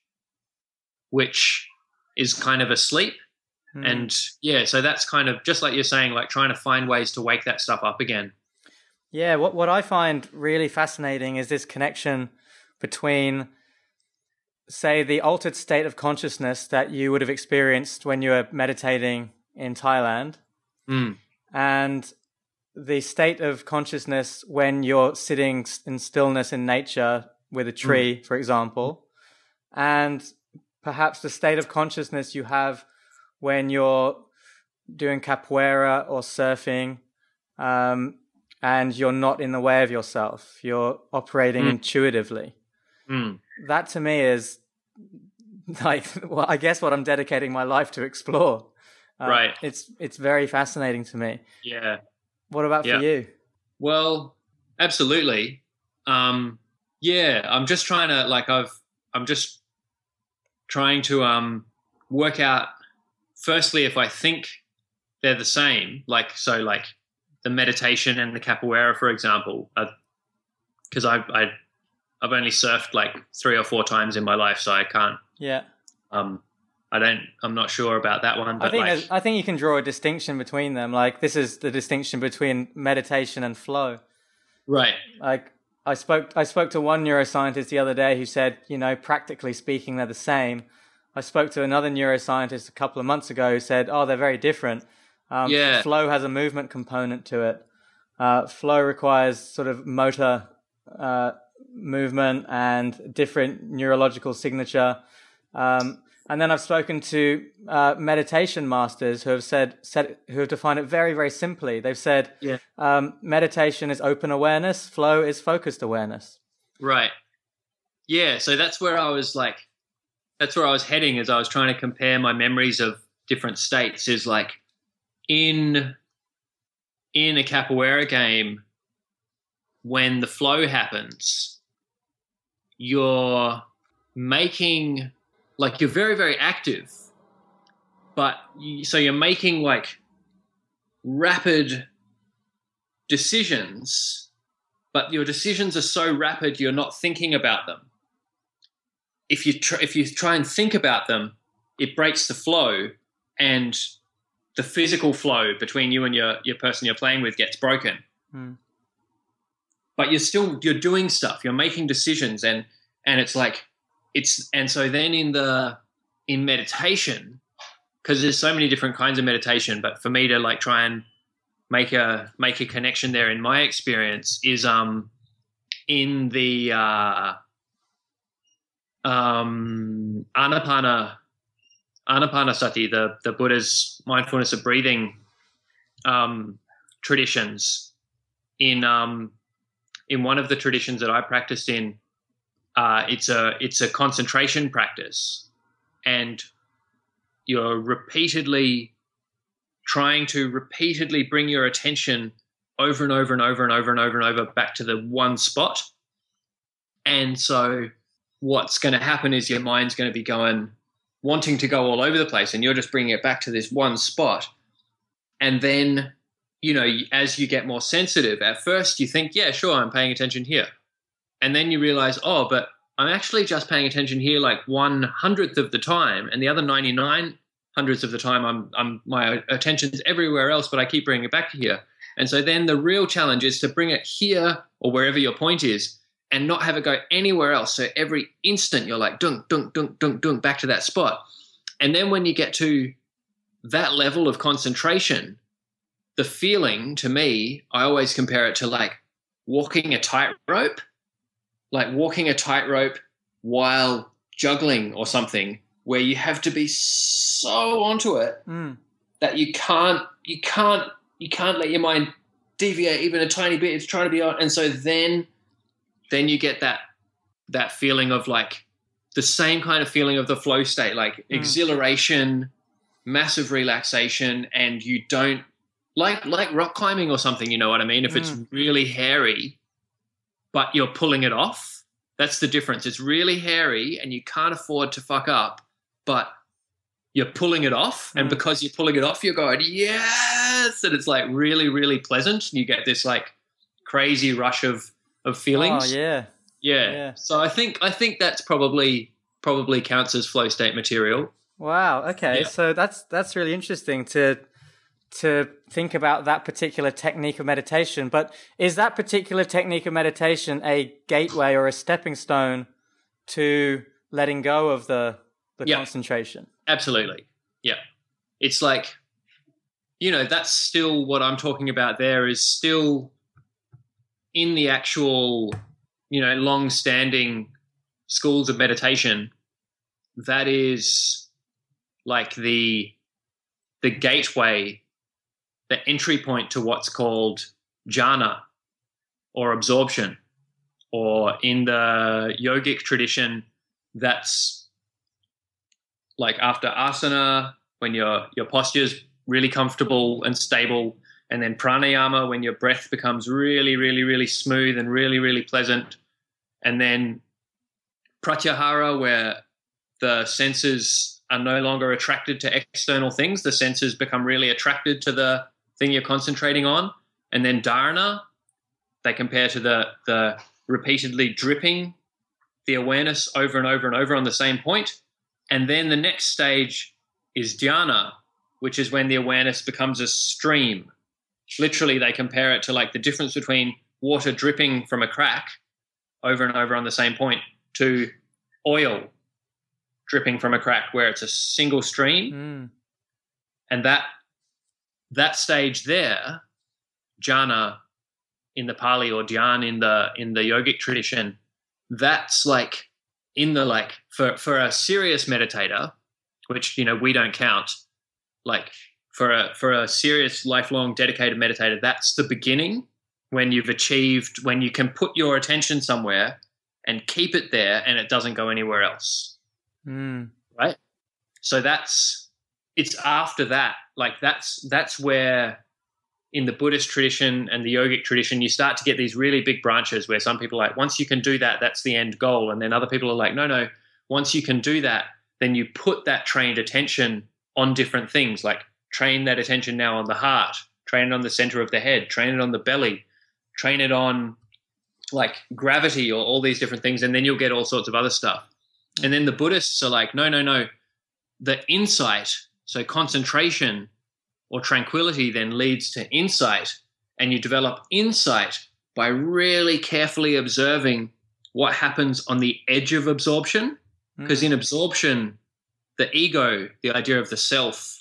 which is kind of asleep. Mm. And yeah, so that's kind of just like you're saying, like trying to find ways to wake that stuff up again. Yeah. What, what I find really fascinating is this connection between, say, the altered state of consciousness that you would have experienced when you were meditating in Thailand, mm. and the state of consciousness when you're sitting in stillness in nature with a tree, mm. for example, and perhaps the state of consciousness you have when you're doing capoeira or surfing, um, and you're not in the way of yourself. You're operating mm. intuitively. Mm. That to me is like, well, I guess what I'm dedicating my life to explore. Um, right. It's, it's very fascinating to me. Yeah. What about yeah. for you? Well, absolutely. Um, yeah. I'm just trying to like, I've, I'm just trying to um, work out, firstly, if I think they're the same, like, so like the meditation and the capoeira, for example, because I, I, I've only surfed like three or four times in my life, so I can't. Yeah. Um, I don't. I'm not sure about that one. But I think like, I think you can draw a distinction between them. Like, this is the distinction between meditation and flow. Right. Like, I spoke. I spoke to one neuroscientist the other day who said, you know, practically speaking, they're the same. I spoke to another neuroscientist a couple of months ago who said, oh, they're very different. Um, yeah. Flow has a movement component to it. Uh, flow requires sort of motor. Uh, movement and different neurological signature. Um, and then I've spoken to uh, meditation masters who have said, said, who have defined it very, very simply. They've said, yeah. um, meditation is open awareness, flow is focused awareness. Right. Yeah. So that's where I was like, that's where I was heading as I was trying to compare my memories of different states, is like in, in a capoeira game, when the flow happens, you're making like you're very, very active, but you, so you're making like rapid decisions, but your decisions are so rapid you're not thinking about them. If you tr- if you try and think about them, it breaks the flow, and the physical flow between you and your your person you're playing with gets broken. Mm. But you're still, you're doing stuff, you're making decisions, and, and it's like, it's, and so then in the, in meditation, because there's so many different kinds of meditation, but for me to like try and make a, make a connection there in my experience is, um, in the, uh, um, Anapana, Anapanasati, the, the Buddha's mindfulness of breathing, um, traditions in, um, in one of the traditions that I practiced in, uh, it's a it's a concentration practice, and you're repeatedly trying to repeatedly bring your attention over and over and over and over and over and over back to the one spot. And so what's going to happen is your mind's going to be going, wanting to go all over the place, and you're just bringing it back to this one spot. And then, you know, as you get more sensitive, at first you think, yeah, sure, I'm paying attention here. And then you realize, oh, but I'm actually just paying attention here like one hundredth of the time, and the other ninety-nine hundredths of the time I'm, I'm, my attention's everywhere else, but I keep bringing it back to here. And so then the real challenge is to bring it here or wherever your point is and not have it go anywhere else. So every instant you're like, dunk, dunk, dunk, dunk, dunk, back to that spot. And then when you get to that level of concentration, the feeling, to me, I always compare it to like walking a tightrope, like walking a tightrope while juggling or something, where you have to be so onto it mm. that you can't, you can't, you can't let your mind deviate even a tiny bit. It's trying to be on, and so then then you get that that feeling of like the same kind of feeling of the flow state, like mm. exhilaration, massive relaxation, and you don't like like rock climbing or something, you know what I mean? If mm. it's really hairy, but you're pulling it off, that's the difference. It's really hairy and you can't afford to fuck up, but you're pulling it off, and mm. because you're pulling it off, you're going, yes, and it's like really, really pleasant, and you get this like crazy rush of of feelings. Oh yeah. Yeah. yeah. So I think I think that's probably probably counts as flow state material. Wow. Okay. Yeah. So that's that's really interesting to to think about that particular technique of meditation. But is that particular technique of meditation a gateway or a stepping stone to letting go of the the yeah. concentration? Absolutely. Yeah. It's like, you know, that's still what I'm talking about there is still in the actual, you know, long-standing schools of meditation, that is like the the gateway, the entry point to what's called jhana or absorption, or in the yogic tradition, that's like after asana, when your your posture is really comfortable and stable, and then pranayama, when your breath becomes really, really, really smooth and really, really pleasant, and then pratyahara, where the senses are no longer attracted to external things, the senses become really attracted to the thing you're concentrating on, and then dharana, they compare to the the repeatedly dripping the awareness over and over and over on the same point. And then the next stage is dhyana, which is when the awareness becomes a stream. Literally, they compare it to like the difference between water dripping from a crack over and over on the same point to oil dripping from a crack, where it's a single stream. Mm. And that that stage there, jhana in the Pali, or dhyan in the in the yogic tradition, that's like in the like for for a serious meditator, which, you know, we don't count, like for a for a serious lifelong dedicated meditator, that's the beginning, when you've achieved, when you can put your attention somewhere and keep it there and it doesn't go anywhere else. Mm. Right? So that's it's after that. Like that's that's where in the Buddhist tradition and the yogic tradition, you start to get these really big branches where some people are like, once you can do that, that's the end goal. And then other people are like, no, no, once you can do that, then you put that trained attention on different things, like train that attention now on the heart, train it on the center of the head, train it on the belly, train it on like gravity or all these different things, and then you'll get all sorts of other stuff. And then the Buddhists are like, no, no, no, the insight, so concentration or tranquility then leads to insight, and you develop insight by really carefully observing what happens on the edge of absorption, because mm. in absorption, the ego, the idea of the self,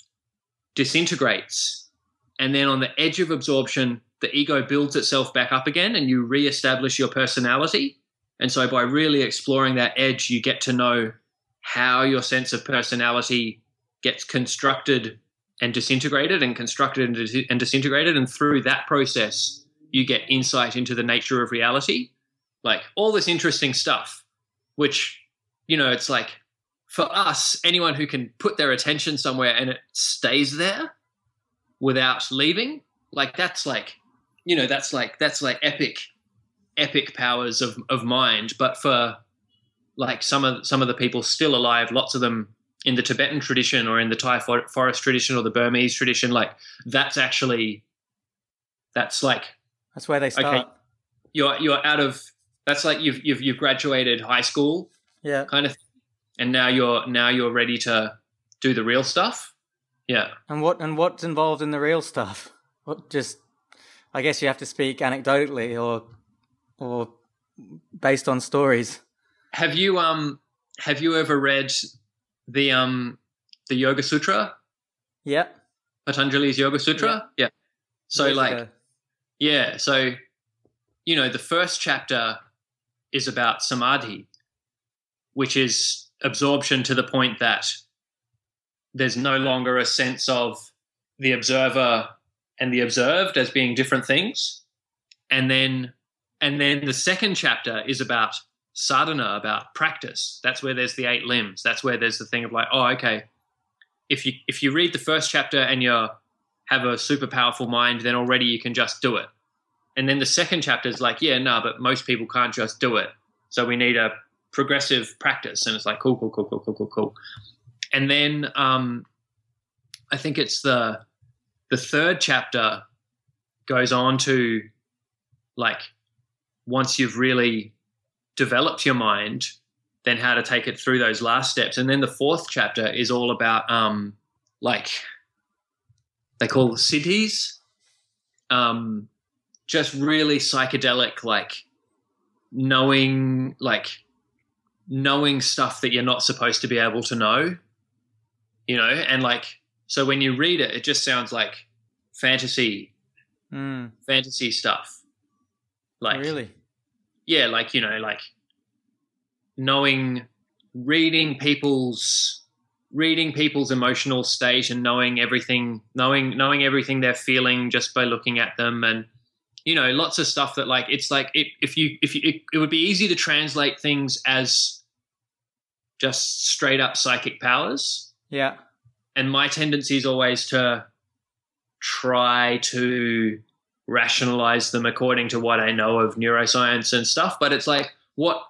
disintegrates, and then on the edge of absorption, the ego builds itself back up again and you reestablish your personality. And so by really exploring that edge, you get to know how your sense of personality gets constructed and disintegrated and constructed and, dis- and disintegrated. And through that process, you get insight into the nature of reality, like all this interesting stuff, which, you know, it's like for us, anyone who can put their attention somewhere and it stays there without leaving, like that's like, you know, that's like, that's like epic, epic powers of, of mind. But for like some of, some of the people still alive, lots of them, in the Tibetan tradition or in the Thai forest tradition or the Burmese tradition, like that's actually, that's like, that's where they start. Okay, you're, you're out of, that's like you've, you've, you've graduated high school, yeah, kind of thing, and now you're, now you're ready to do the real stuff. Yeah. And what, and what's involved in the real stuff? What just, I guess you have to speak anecdotally or, or based on stories. Have you, um, have you ever read The um the Yoga Sutra? Yeah. Patanjali's Yoga Sutra? Yeah. yeah. So Years like ago. Yeah, so you know, the first chapter is about samadhi, which is absorption to the point that there's no longer a sense of the observer and the observed as being different things. And then And then the second chapter is about sadhana, about practice. That's where there's the eight limbs. That's where there's the thing of like, oh, okay, if you if you read the first chapter and you have a super powerful mind, then already you can just do it. And then the second chapter is like, yeah, no, but most people can't just do it. So we need a progressive practice. And it's like, cool, cool, cool, cool, cool, cool, cool. And then um, I think it's the the third chapter goes on to like, once you've really developed your mind, then how to take it through those last steps. And then the fourth chapter is all about um, like they call it cities, um, just really psychedelic, like knowing, like knowing stuff that you're not supposed to be able to know, you know? And like, so when you read it, it just sounds like fantasy, mm. fantasy stuff. Like, really? Yeah. Like, you know, like knowing, reading people's, reading people's emotional state and knowing everything, knowing, knowing everything they're feeling just by looking at them. And, you know, lots of stuff that like, it's like, it, if you, if you, it, it would be easy to translate things as just straight up psychic powers. Yeah. And my tendency is always to try to rationalize them according to what I know of neuroscience and stuff. But it's like, what,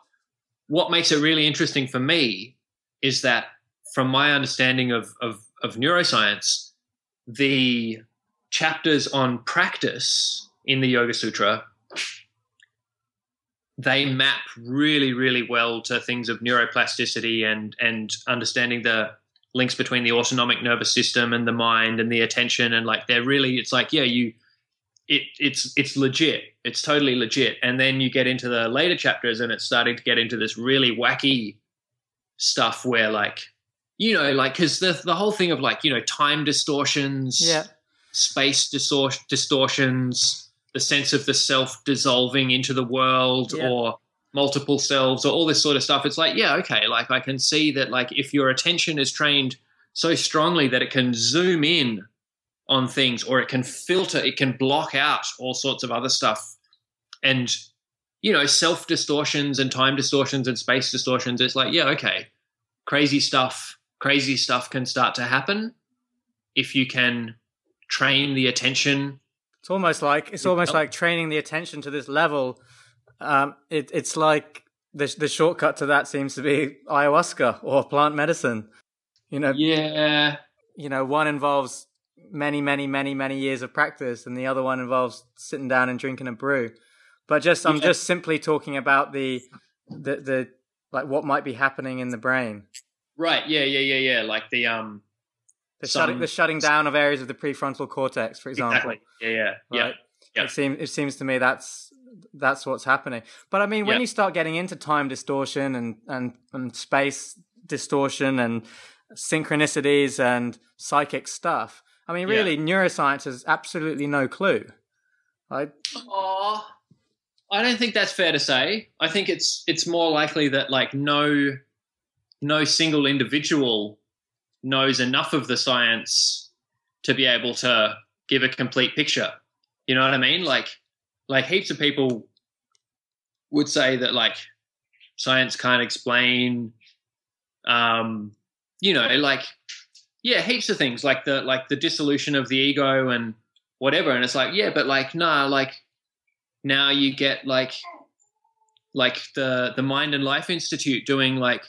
what makes it really interesting for me is that from my understanding of, of, of neuroscience, the chapters on practice in the Yoga Sutra, they map really, really well to things of neuroplasticity and, and understanding the links between the autonomic nervous system and the mind and the attention. And like, they're really, it's like, yeah, you, It, it's it's legit. It's totally legit. And then you get into the later chapters and it's starting to get into this really wacky stuff where like, you know, like because the, the whole thing of like, you know, time distortions, yeah. space distor- distortions, the sense of the self dissolving into the world yeah. or multiple selves or all this sort of stuff. It's like, yeah, okay, like I can see that like if your attention is trained so strongly that it can zoom in on things or it can filter, it can block out all sorts of other stuff. And, you know, self distortions and time distortions and space distortions, it's like, yeah, okay, crazy stuff, crazy stuff can start to happen if you can train the attention. It's almost like it's almost like training the attention to this level. Um, it, it's like the, the shortcut to that seems to be ayahuasca or plant medicine. You know, yeah. You know, one involves many, many, many, many years of practice, and the other one involves sitting down and drinking a brew. But just, I'm yeah. just simply talking about the, the, the, like what might be happening in the brain. Right. Yeah. Yeah. Yeah. Yeah. Like the, um, the some... shutting, the shutting down of areas of the prefrontal cortex, for example. Exactly. Yeah. Yeah. Yeah. Right? Yeah. It seems, it seems to me that's, that's what's happening. But I mean, when yeah. you start getting into time distortion and, and, and space distortion and synchronicities and psychic stuff, I mean, really, yeah. neuroscience has absolutely no clue. I... Oh, I don't think that's fair to say. I think it's it's more likely that like no no single individual knows enough of the science to be able to give a complete picture. You know what I mean? Like like heaps of people would say that like science can't explain, um, you know, like. Yeah, heaps of things like the like the dissolution of the ego and whatever, and it's like yeah, but like nah, like now you get like like the the Mind and Life Institute doing like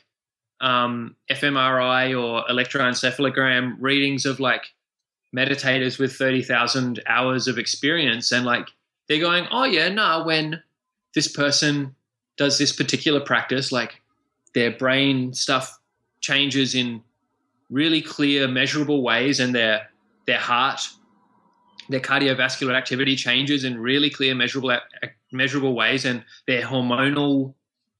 um, fMRI or electroencephalogram readings of like meditators with thirty thousand hours of experience, and like they're going, oh yeah, nah, when this person does this particular practice, like their brain stuff changes in really clear, measurable ways, and their their heart, their cardiovascular activity changes in really clear, measurable measurable ways, and their hormonal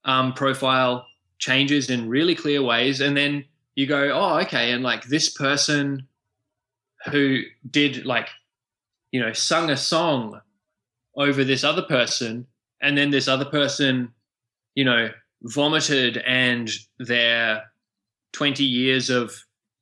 um, profile changes in really clear ways. And then you go, oh, okay, and like this person who did like, you know, sung a song over this other person, and then this other person, you know, vomited and their twenty years of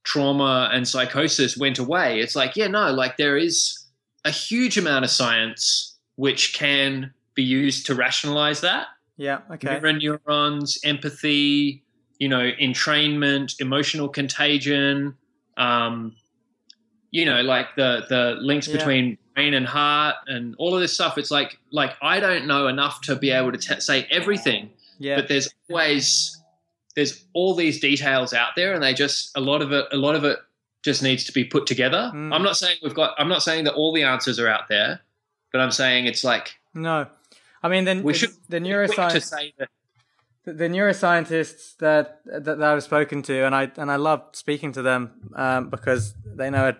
trauma and psychosis went away. It's like, yeah, no, like there is a huge amount of science which can be used to rationalize that. Yeah, okay. Mirror neurons, empathy, you know, entrainment, emotional contagion, um, you know, like the the links yeah. between brain and heart and all of this stuff. It's like, like I don't know enough to be able to t- say everything, yeah. but there's always there's all these details out there, and they just a lot of it a lot of it just needs to be put together. Mm. I'm not saying we've got. I'm not saying that all the answers are out there, but I'm saying it's like no. I mean, then we should the neuroscience. The neuroscientists that, that that I've spoken to, and I and I love speaking to them um, because they know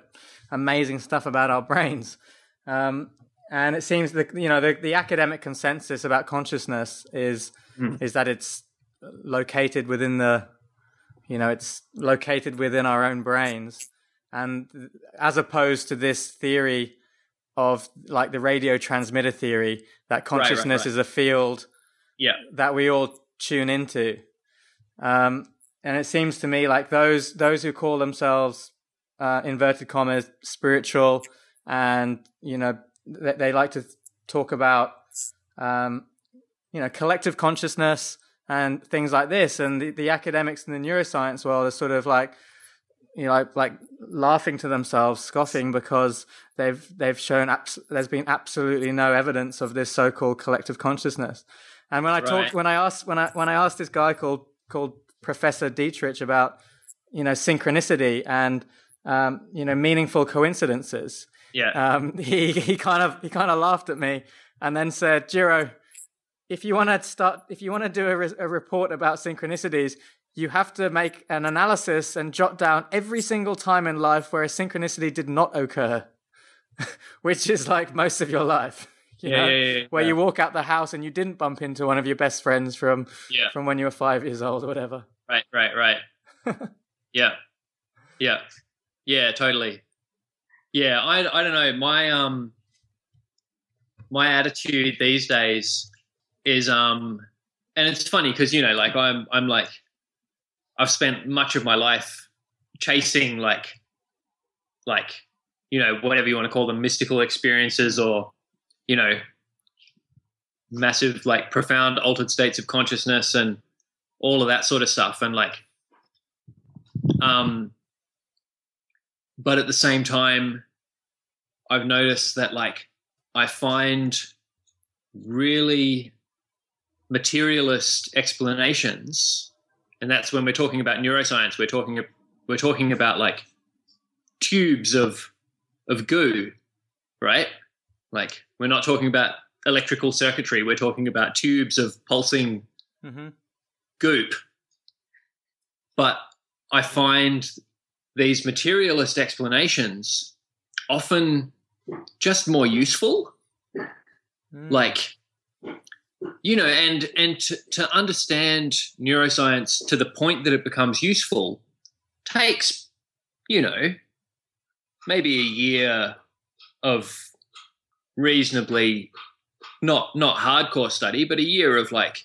amazing stuff about our brains. Um, and it seems that you know the, the academic consensus about consciousness is mm. is that it's located within the, you know, it's located within our own brains, and as opposed to this theory of like the radio transmitter theory that consciousness right, right, right. is a field, yeah, that we all tune into, um and it seems to me like those those who call themselves uh inverted commas spiritual, and you know they, they like to talk about um you know collective consciousness and things like this, and the, the academics in the neuroscience world are sort of like you know like, like laughing to themselves, scoffing, because they've they've shown abs- there's been absolutely no evidence of this so-called collective consciousness. And when I right. talked, when I asked, when I when I asked this guy called called Professor Dietrich about, you know, synchronicity and um, you know meaningful coincidences, yeah, um, he he kind of he kind of laughed at me and then said, Jiro, if you want to start, if you want to do a, re- a report about synchronicities, you have to make an analysis and jot down every single time in life where a synchronicity did not occur, which is like most of your life. You yeah, know, yeah, yeah, yeah. Where you walk out the house and you didn't bump into one of your best friends from yeah. from when you were five years old or whatever. Right, right, right. yeah, yeah, yeah, totally. Yeah, I I don't know. My um my attitude these days is um and it's funny because you know like I'm I'm like I've spent much of my life chasing like like you know whatever you want to call them, mystical experiences or you know, massive, like profound altered states of consciousness and all of that sort of stuff. And like, um, but at the same time, I've noticed that like, I find really materialist explanations. And that's when we're talking about neuroscience, we're talking, we're talking about like tubes of, of goo, right? Like we're not talking about electrical circuitry. We're talking about tubes of pulsing mm-hmm. goop. But I find these materialist explanations often just more useful. Mm. Like, you know, and, and to, to understand neuroscience to the point that it becomes useful takes, you know, maybe a year of reasonably not not hardcore study, but a year of like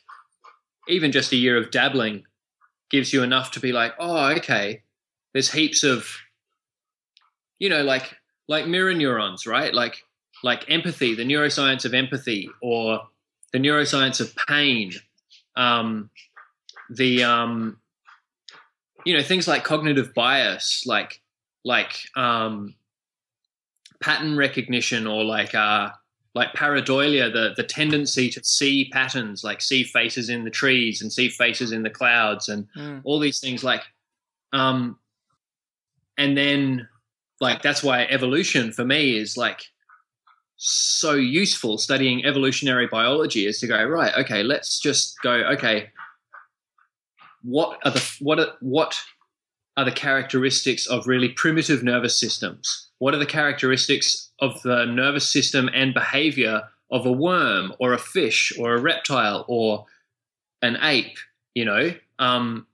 even just a year of dabbling gives you enough to be like, oh, okay, there's heaps of, you know, like like mirror neurons, right? Like like empathy, the neuroscience of empathy or the neuroscience of pain, um, the um, you know, things like cognitive bias, like like um pattern recognition or like uh like pareidolia, the the tendency to see patterns, like see faces in the trees and see faces in the clouds and mm. all these things like um and then like that's why evolution for me is like so useful. Studying evolutionary biology is to go, right, okay, let's just go, okay, what are the what are, what are the characteristics of really primitive nervous systems? What are the characteristics of the nervous system and behavior of a worm or a fish or a reptile or an ape, you know? Um,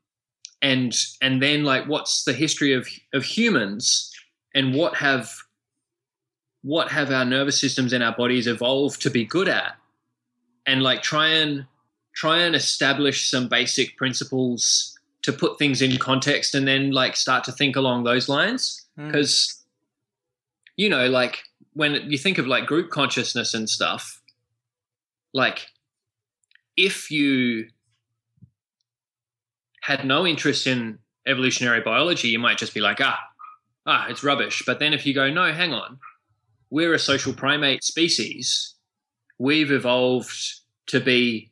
and and then, like, what's the history of, of humans and what have what have our nervous systems and our bodies evolved to be good at? And, like, try and try and establish some basic principles to put things in context and then, like, start to think along those lines because... Mm. You know, like when you think of like group consciousness and stuff, like if you had no interest in evolutionary biology, you might just be like, ah, ah, it's rubbish. But then if you go, no, hang on, we're a social primate species. We've evolved to be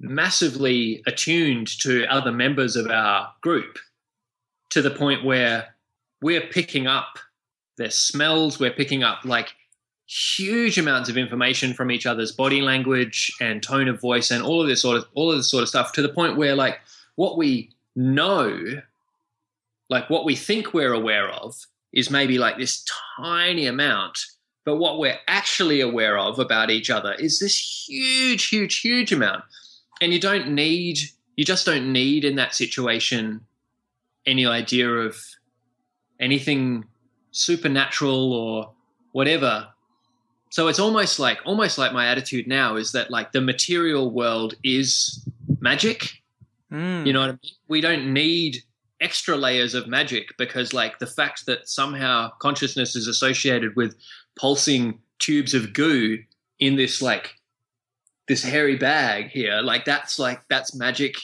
massively attuned to other members of our group to the point where we're picking up their smells, we're picking up like huge amounts of information from each other's body language and tone of voice and all of this sort of all of this sort of stuff, to the point where like what we know, like what we think we're aware of, is maybe like this tiny amount, but what we're actually aware of about each other is this huge, huge, huge amount. And you don't need, you just don't need in that situation any idea of anything supernatural or whatever. So it's almost like, almost like my attitude now is that like the material world is magic. Mm. You know what I mean? We don't need extra layers of magic, because like the fact that somehow consciousness is associated with pulsing tubes of goo in this like this hairy bag here, like that's like that's magic.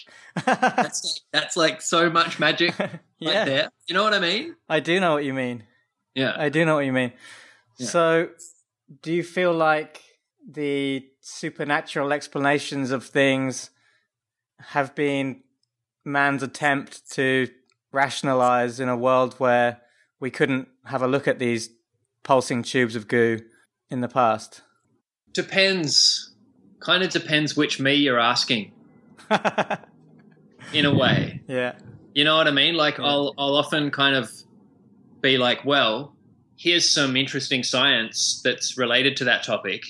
that's like, that's like so much magic right yeah. there. You know what I mean? I do know what you mean. Yeah, I do know what you mean. Yeah. So, do you feel like the supernatural explanations of things have been man's attempt to rationalize in a world where we couldn't have a look at these pulsing tubes of goo in the past? Depends. Kind of depends which me you're asking, in a way. Yeah. You know what I mean? Like yeah. I'll I'll often kind of be like, well, here's some interesting science that's related to that topic.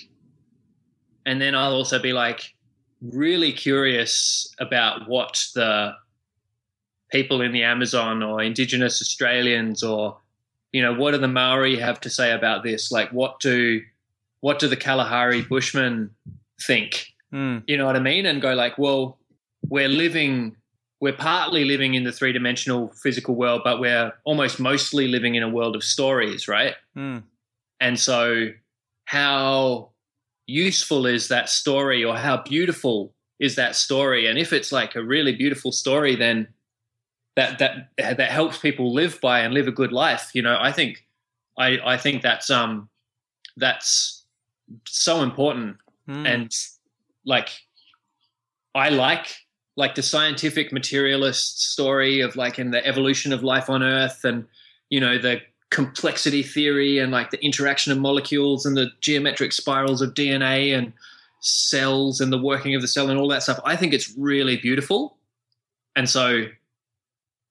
And then I'll also be like really curious about what the people in the Amazon or Indigenous Australians or, you know, what do the Maori have to say about this? Like what do what do the Kalahari Bushmen think, mm. you know what I mean? And go like, well, we're living, we're partly living in the three-dimensional physical world, but we're almost mostly living in a world of stories, right? Mm. And so how useful is that story, or how beautiful is that story? And if it's like a really beautiful story, then that that that helps people live by and live a good life. You know, I think I, I think that's um that's so important. Mm. And like I like like the scientific materialist story of like in the evolution of life on Earth, and you know the complexity theory and like the interaction of molecules and the geometric spirals of D N A and cells and the working of the cell and all that stuff. I think it's really beautiful, and so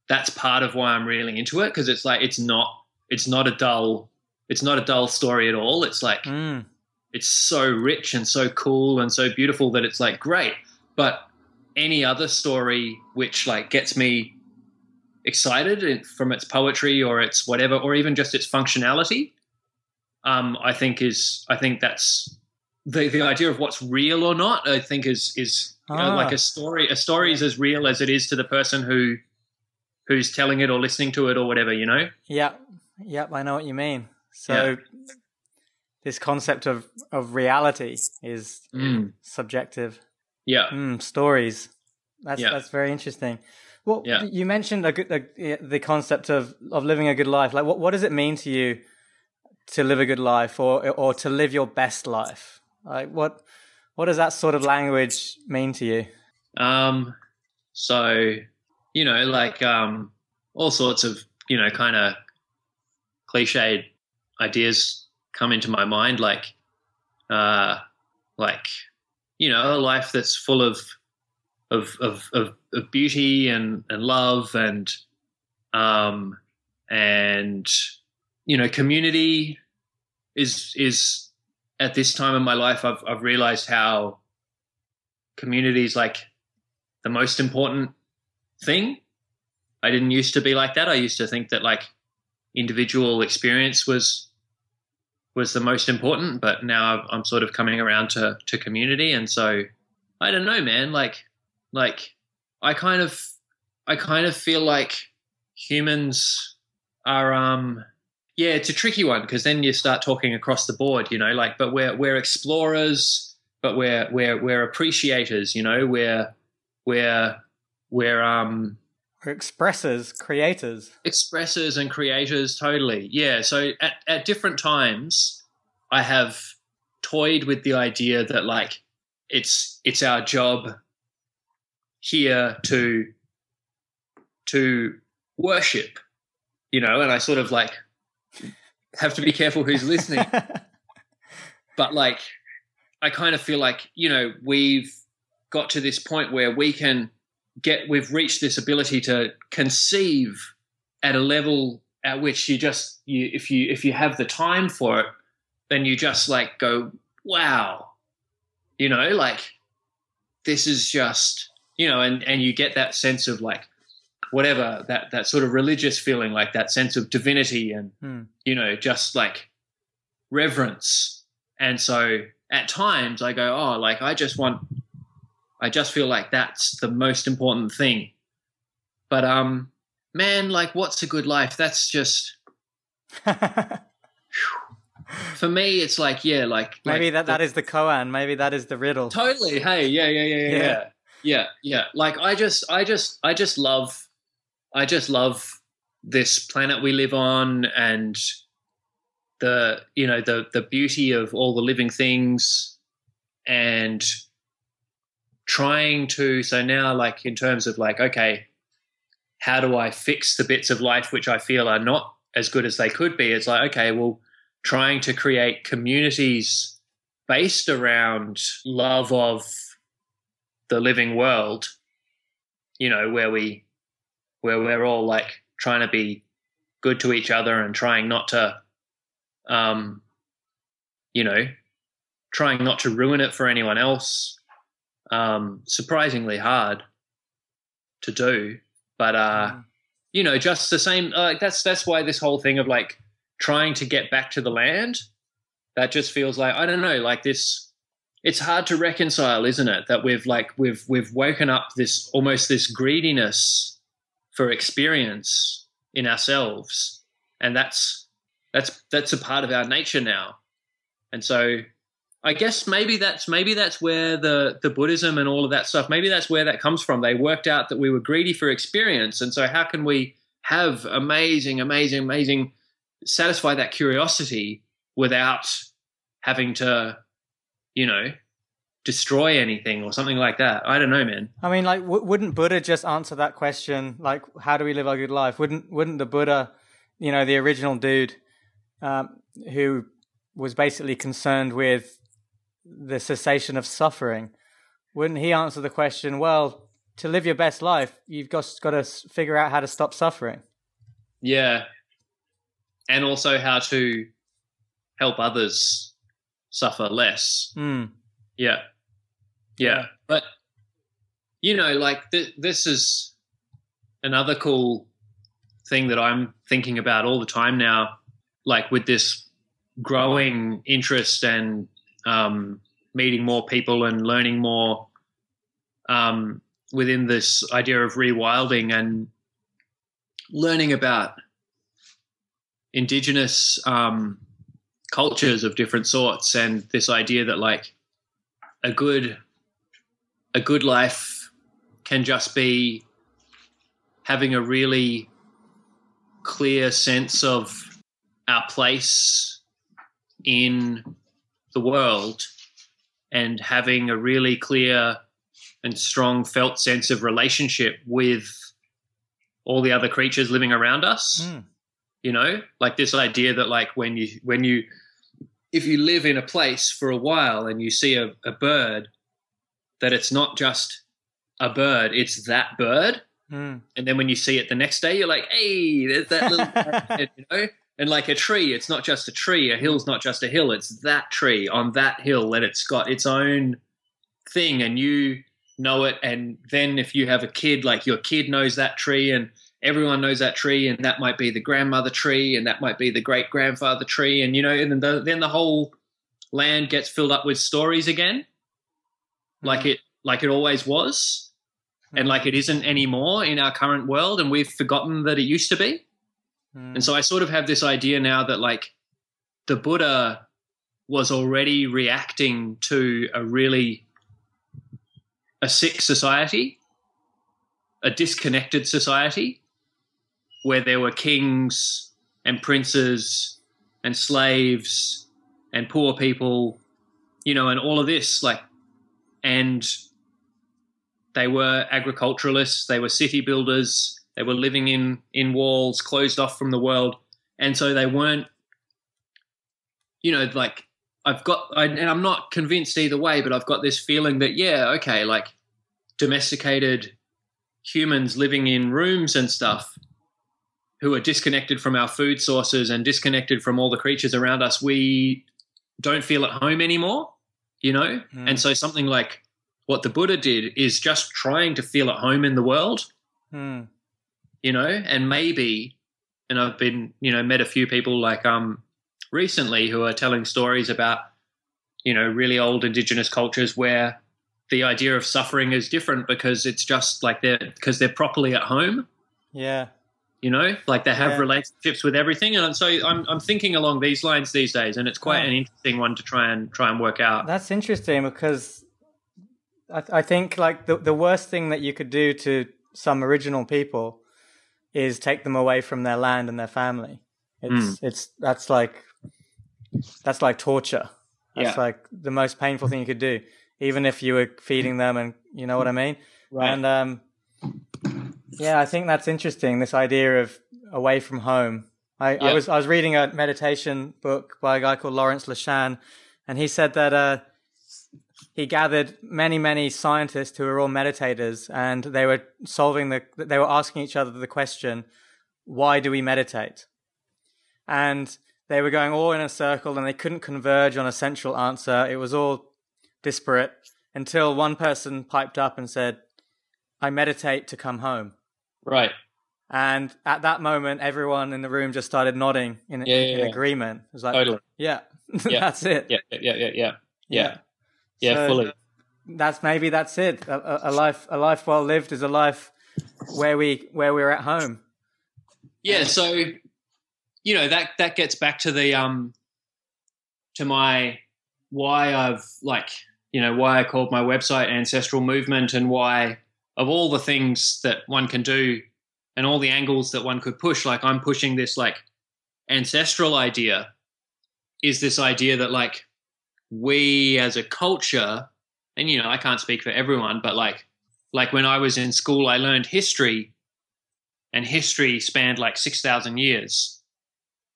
that's part of why I'm really into it, because it's like it's not it's not a dull it's not a dull story at all. It's like mm. it's so rich and so cool and so beautiful that it's like great. But any other story which like gets me excited from its poetry or its whatever, or even just its functionality, um, I think is I think that's the the idea of what's real or not. I think is is you ah. know, like a story. A story is as real as it is to the person who who's telling it or listening to it or whatever. You know. Yeah. Yep. I know what you mean. So. Yeah. This concept of, of reality is mm. subjective. Yeah. Mm, stories. That's yeah. that's very interesting. Well, yeah. you mentioned a good, a, the concept of, of living a good life. Like, what, what does it mean to you to live a good life, or or to live your best life? Like, what what does that sort of language mean to you? Um. So, you know, like um, all sorts of, you know, kind of cliched ideas come into my mind, like uh like you know a life that's full of of of of, of beauty and, and love and um and you know community is is at this time in my life I've I've realized how community is like the most important thing. I didn't used to be like that. I used to think that like individual experience was was the most important, but now I'm sort of coming around to, to community. And so I don't know, man, like, like I kind of, I kind of feel like humans are, um, yeah, it's a tricky one, because then you start talking across the board, you know, like, but we're, we're explorers, but we're we're we're appreciators, you know, we're we're we're um we're expressors, creators. Expressors and creators, totally. Yeah. So at, at different times I have toyed with the idea that like it's it's our job here to to worship, you know, and I sort of like have to be careful who's listening. But like I kind of feel like, you know, we've got to this point where we can get, we've reached this ability to conceive at a level at which you just, you, if you, if you have the time for it, then you just like go, wow, you know, like this is just, you know, and, and you get that sense of like, whatever, that, that sort of religious feeling, like that sense of divinity and, mm. you know, just like reverence. And so at times I go, oh, like I just want, I just feel like that's the most important thing. But, um, man, like what's a good life? That's just, for me, it's like, yeah, like. Maybe like that, the, that is the koan. Maybe that is the riddle. Totally. Hey, yeah, yeah, yeah, yeah, yeah. Yeah, yeah. Like I just, I just, I just love, I just love this planet we live on, and the, you know, the the beauty of all the living things, and trying to. So now, like in terms of like, okay, how do I fix the bits of life which I feel are not as good as they could be? It's like, okay, well, trying to create communities based around love of the living world, you know, where we where we're all like trying to be good to each other and trying not to um you know trying not to ruin it for anyone else. Um surprisingly hard to do, but uh mm. you know, just the same, like uh, that's that's why this whole thing of like trying to get back to the land, that just feels like, I don't know, like this, it's hard to reconcile, isn't it? That we've like we've we've woken up this almost this greediness for experience in ourselves, and that's that's that's a part of our nature now. And so, I guess maybe that's maybe that's where the the Buddhism and all of that stuff, maybe that's where that comes from. They worked out that we were greedy for experience, and so how can we have amazing, amazing, amazing, satisfy that curiosity without having to, you know, destroy anything or something like that? I don't know, man. I mean, like, w- wouldn't Buddha just answer that question? Like, how do we live our good life? Wouldn't wouldn't the Buddha, you know, the original dude, um, who was basically concerned with the cessation of suffering, wouldn't he answer the question, well, to live your best life, you've got, got to figure out how to stop suffering? Yeah. And also how to help others suffer less. Mm. Yeah. Yeah. But, you know, like th- this is another cool thing that I'm thinking about all the time now, like with this growing interest and um, meeting more people and learning more um, within this idea of rewilding and learning about indigenous um cultures of different sorts, and this idea that like a good a good life can just be having a really clear sense of our place in the world and having a really clear and strong felt sense of relationship with all the other creatures living around us. Mm. You know, like this idea that like when you when you if you live in a place for a while and you see a, a bird, that it's not just a bird, it's that bird. Mm. And then when you see it the next day, you're like, hey, there's that little bird, you know? And like a tree, it's not just a tree. A hill's not just a hill. It's that tree on that hill, and it's got its own thing, and you know it. And then if you have a kid, like your kid knows that tree, and everyone knows that tree, and that might be the grandmother tree, and that might be the great grandfather tree, and you know, and then the, then the whole land gets filled up with stories again, like it like it always was, and like it isn't anymore in our current world, and we've forgotten that it used to be. Mm. And so I sort of have this idea now that like the Buddha was already reacting to a really a sick society, a disconnected society where there were kings and princes and slaves and poor people, you know, and all of this, like, and they were agriculturalists, they were city builders, they were living in, in walls, closed off from the world. And so they weren't, you know, like I've got, I, and I'm not convinced either way, but I've got this feeling that, yeah, okay, like domesticated humans living in rooms and stuff who are disconnected from our food sources and disconnected from all the creatures around us, we don't feel at home anymore, you know? Mm. And so something like what the Buddha did is just trying to feel at home in the world, mm. you know, and maybe, and I've been, you know, met a few people like um recently who are telling stories about, you know, really old indigenous cultures where the idea of suffering is different because it's just like they're, because they're properly at home. Yeah. You know, like they have yeah. relationships with everything, and so I'm I'm thinking along these lines these days, and it's quite yeah. an interesting one to try and try and work out. That's interesting because I, th- I think like the the worst thing that you could do to some original people is take them away from their land and their family. It's mm. it's that's like that's like torture. That's yeah. like the most painful thing you could do, even if you were feeding them, and you know what I mean. Right. And um. Yeah, I think that's interesting, this idea of away from home. I, yeah. I was I was reading a meditation book by a guy called Lawrence Lashan, and he said that uh, he gathered many, many scientists who were all meditators, and they were solving the they were asking each other the question, why do we meditate? And they were going all in a circle, and they couldn't converge on a central answer. It was all disparate until one person piped up and said, I meditate to come home. Right. And at that moment, everyone in the room just started nodding in, yeah, yeah, in yeah. agreement. It was like, totally. Yeah, yeah. That's it. Yeah, yeah, yeah, yeah, yeah, yeah. So fully. That's maybe that's it. A, a life, a life well lived is a life where we where we're at home. Yeah. So, you know, that that gets back to the um, to my why I've like you know why I called my website Ancestral Movement, and why. Of all the things that one can do and all the angles that one could push, like I'm pushing this like ancestral idea is this idea that like we as a culture, and, you know, I can't speak for everyone, but like, like when I was in school, I learned history, and history spanned like six thousand years.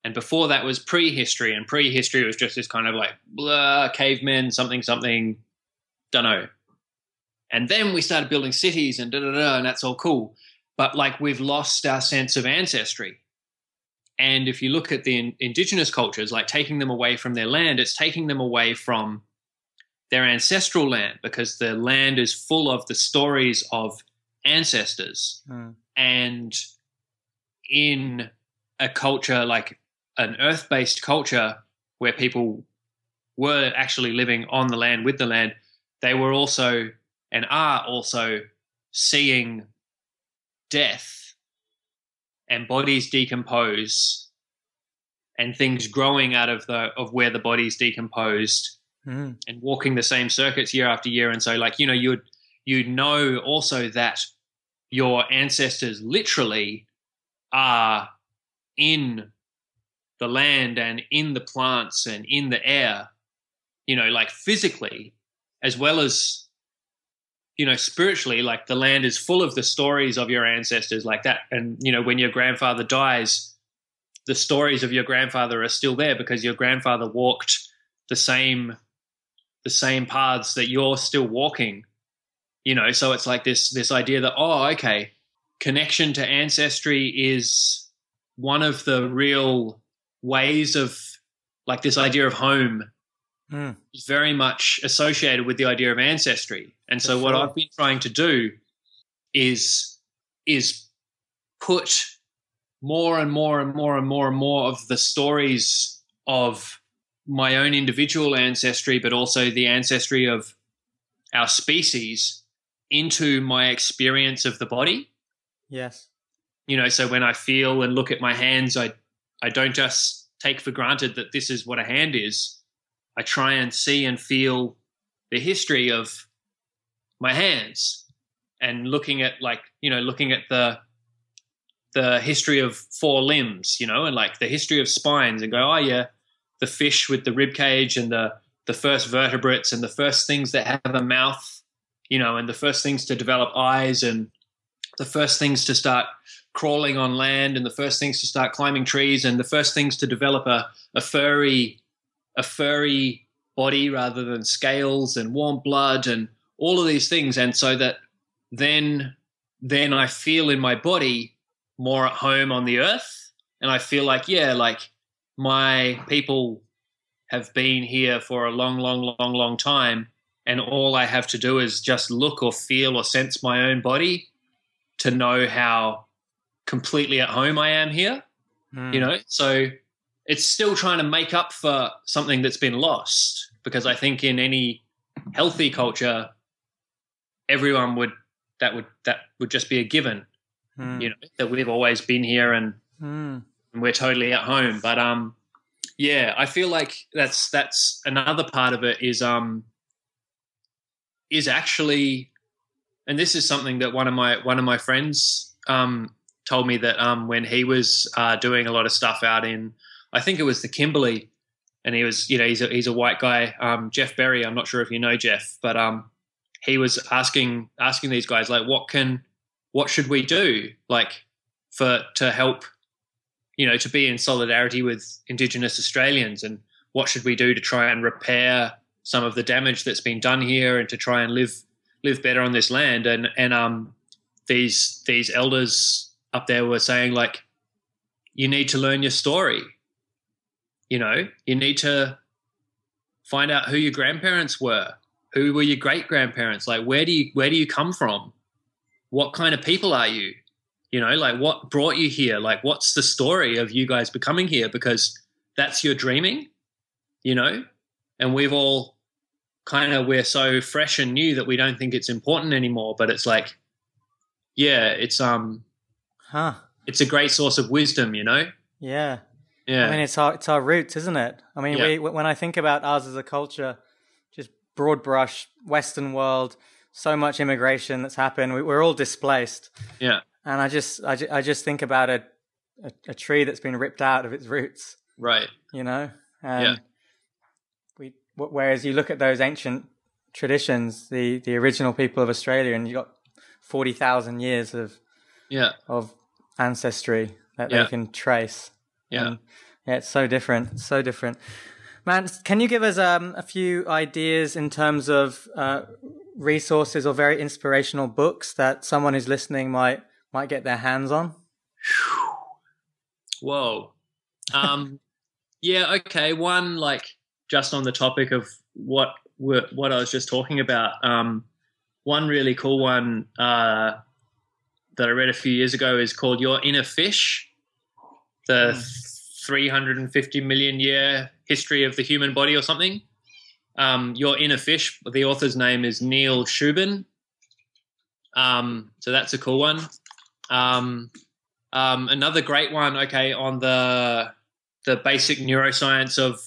And before that was prehistory, and prehistory was just this kind of like blah, cavemen, something, something, don't know. And then we started building cities and da-da-da, and that's all cool. But, like, we've lost our sense of ancestry. And if you look at the in- indigenous cultures, like taking them away from their land, it's taking them away from their ancestral land, because the land is full of the stories of ancestors. Mm. And in a culture like an earth-based culture where people were actually living on the land with the land, they were also – and are also seeing death and bodies decompose and things growing out of the of where the body's decomposed mm. and walking the same circuits year after year. And so, like, you know, you'd you know also that your ancestors literally are in the land and in the plants and in the air, you know, like physically, as well as, you know, spiritually, like the land is full of the stories of your ancestors like that. And, you know, when your grandfather dies, the stories of your grandfather are still there because your grandfather walked the same the same paths that you're still walking, you know. So it's like this this idea that, oh, okay, connection to ancestry is one of the real ways of, like, this idea of home. Mm. Is very much associated with the idea of ancestry. And so what I've been trying to do is is put more and more and more and more and more of the stories of my own individual ancestry, but also the ancestry of our species, into my experience of the body. Yes. You know, so when I feel and look at my hands, I I don't just take for granted that this is what a hand is. I try and see and feel the history of my hands, and looking at like, you know, looking at the the history of four limbs, you know, and like the history of spines, and go, oh yeah, the fish with the rib cage and the the first vertebrates and the first things that have a mouth, you know, and the first things to develop eyes, and the first things to start crawling on land, and the first things to start climbing trees, and the first things to develop a, a furry a furry body rather than scales, and warm blood, and all of these things. And so that then then I feel in my body more at home on the earth, and I feel like, yeah, like my people have been here for a long, long, long, long time, and all I have to do is just look or feel or sense my own body to know how completely at home I am here, mm. you know? So it's still trying to make up for something that's been lost, because I think in any healthy culture, everyone would, that would, that would just be a given, mm. you know, that we've always been here and, mm. and we're totally at home. But, um, yeah, I feel like that's, that's another part of it is, um, is actually, and this is something that one of my, one of my friends, um, told me that, um, when he was, uh, doing a lot of stuff out in, I think it was the Kimberley, and he was, you know, he's a, he's a white guy, um, Jeff Berry. I'm not sure if you know Jeff, but, um, he was asking, asking these guys, like, what can, what should we do? Like for, to help, you know, to be in solidarity with Indigenous Australians, and what should we do to try and repair some of the damage that's been done here, and to try and live, live better on this land. And, and, um, these, these elders up there were saying, like, you need to learn your story. You know, you need to find out who your grandparents were, who were your great grandparents, like where do you where do you come from? What kind of people are you? You know, like what brought you here? Like what's the story of you guys becoming here? Because that's your dreaming, you know? And we've all kind of, we're so fresh and new that we don't think it's important anymore. But it's like, yeah, it's um huh. It's a great source of wisdom, you know? Yeah. Yeah. I mean, it's our, it's our roots, isn't it? I mean, yeah. we, when I think about ours as a culture, just broad brush, Western world, so much immigration that's happened. We, we're all displaced. Yeah. And I just, I, I just think about a, a, a tree that's been ripped out of its roots. Right. You know? Um, yeah. We, whereas you look at those ancient traditions, the, the original people of Australia, and you got forty thousand years of, yeah. of ancestry that yeah. they can trace. Yeah. Um, yeah, it's so different. It's so different. Man, can you give us um, a few ideas in terms of uh, resources or very inspirational books that someone who's listening might might get their hands on? Whoa. Um, yeah, okay. One, like just on the topic of what what I was just talking about, um, one really cool one uh, that I read a few years ago is called Your Inner Fish. The three hundred fifty million year history of the human body or something. Um, Your Inner Fish, the author's name is Neil Shubin. Um, so that's a cool one. Um, um, another great one, okay, on the the basic neuroscience of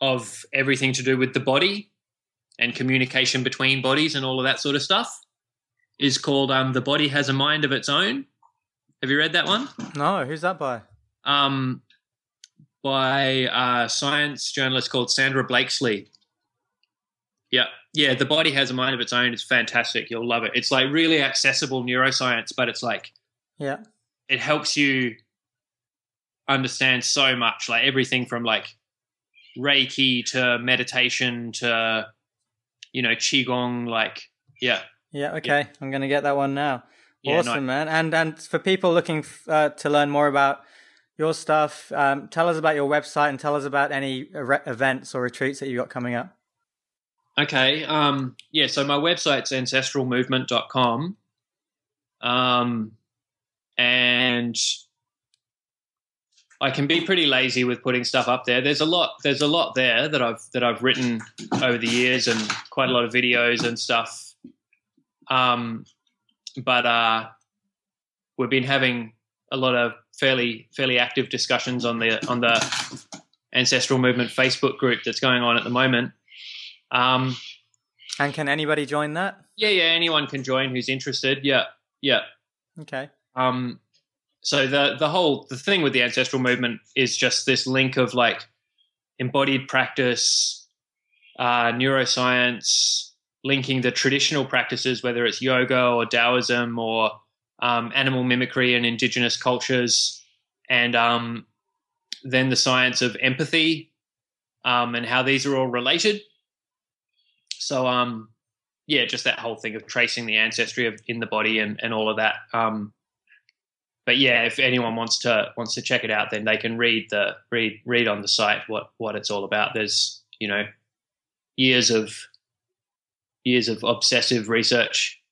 of everything to do with the body and communication between bodies and all of that sort of stuff, is called um, The Body Has a Mind of Its Own. Have you read that one? No, who's that by? Um, by a science journalist called Sandra Blakeslee. Yeah, yeah. The Body Has a Mind of Its Own. It's fantastic. You'll love it. It's like really accessible neuroscience, but it's like, yeah, it helps you understand so much, like everything from like Reiki to meditation to, you know, Qigong. Like, yeah, yeah. Okay, yeah. I'm gonna get that one now. Yeah, awesome, no, man. And and for people looking uh, to learn more about your stuff, um, tell us about your website and tell us about any re- events or retreats that you got coming up. Okay. Um, yeah, so my website's ancestral movement dot com. Um, and I can be pretty lazy with putting stuff up there. There's a lot there's a lot there that I've that I've written over the years, and quite a lot of videos and stuff. Um, but uh, we've been having a lot of fairly fairly active discussions on the on the Ancestral Movement Facebook group that's going on at the moment. Um, and can anybody join that? Yeah, yeah, anyone can join who's interested. Yeah, yeah. Okay. Um, so the the whole the thing with the Ancestral Movement is just this link of like embodied practice, uh, neuroscience, linking the traditional practices, whether it's yoga or Taoism or um, animal mimicry and indigenous cultures, and um, then the science of empathy um, and how these are all related. So, um, yeah, just that whole thing of tracing the ancestry of in the body and, and all of that. Um, but yeah, if anyone wants to wants to check it out, then they can read the read read on the site what what it's all about. There's you know years of years of obsessive research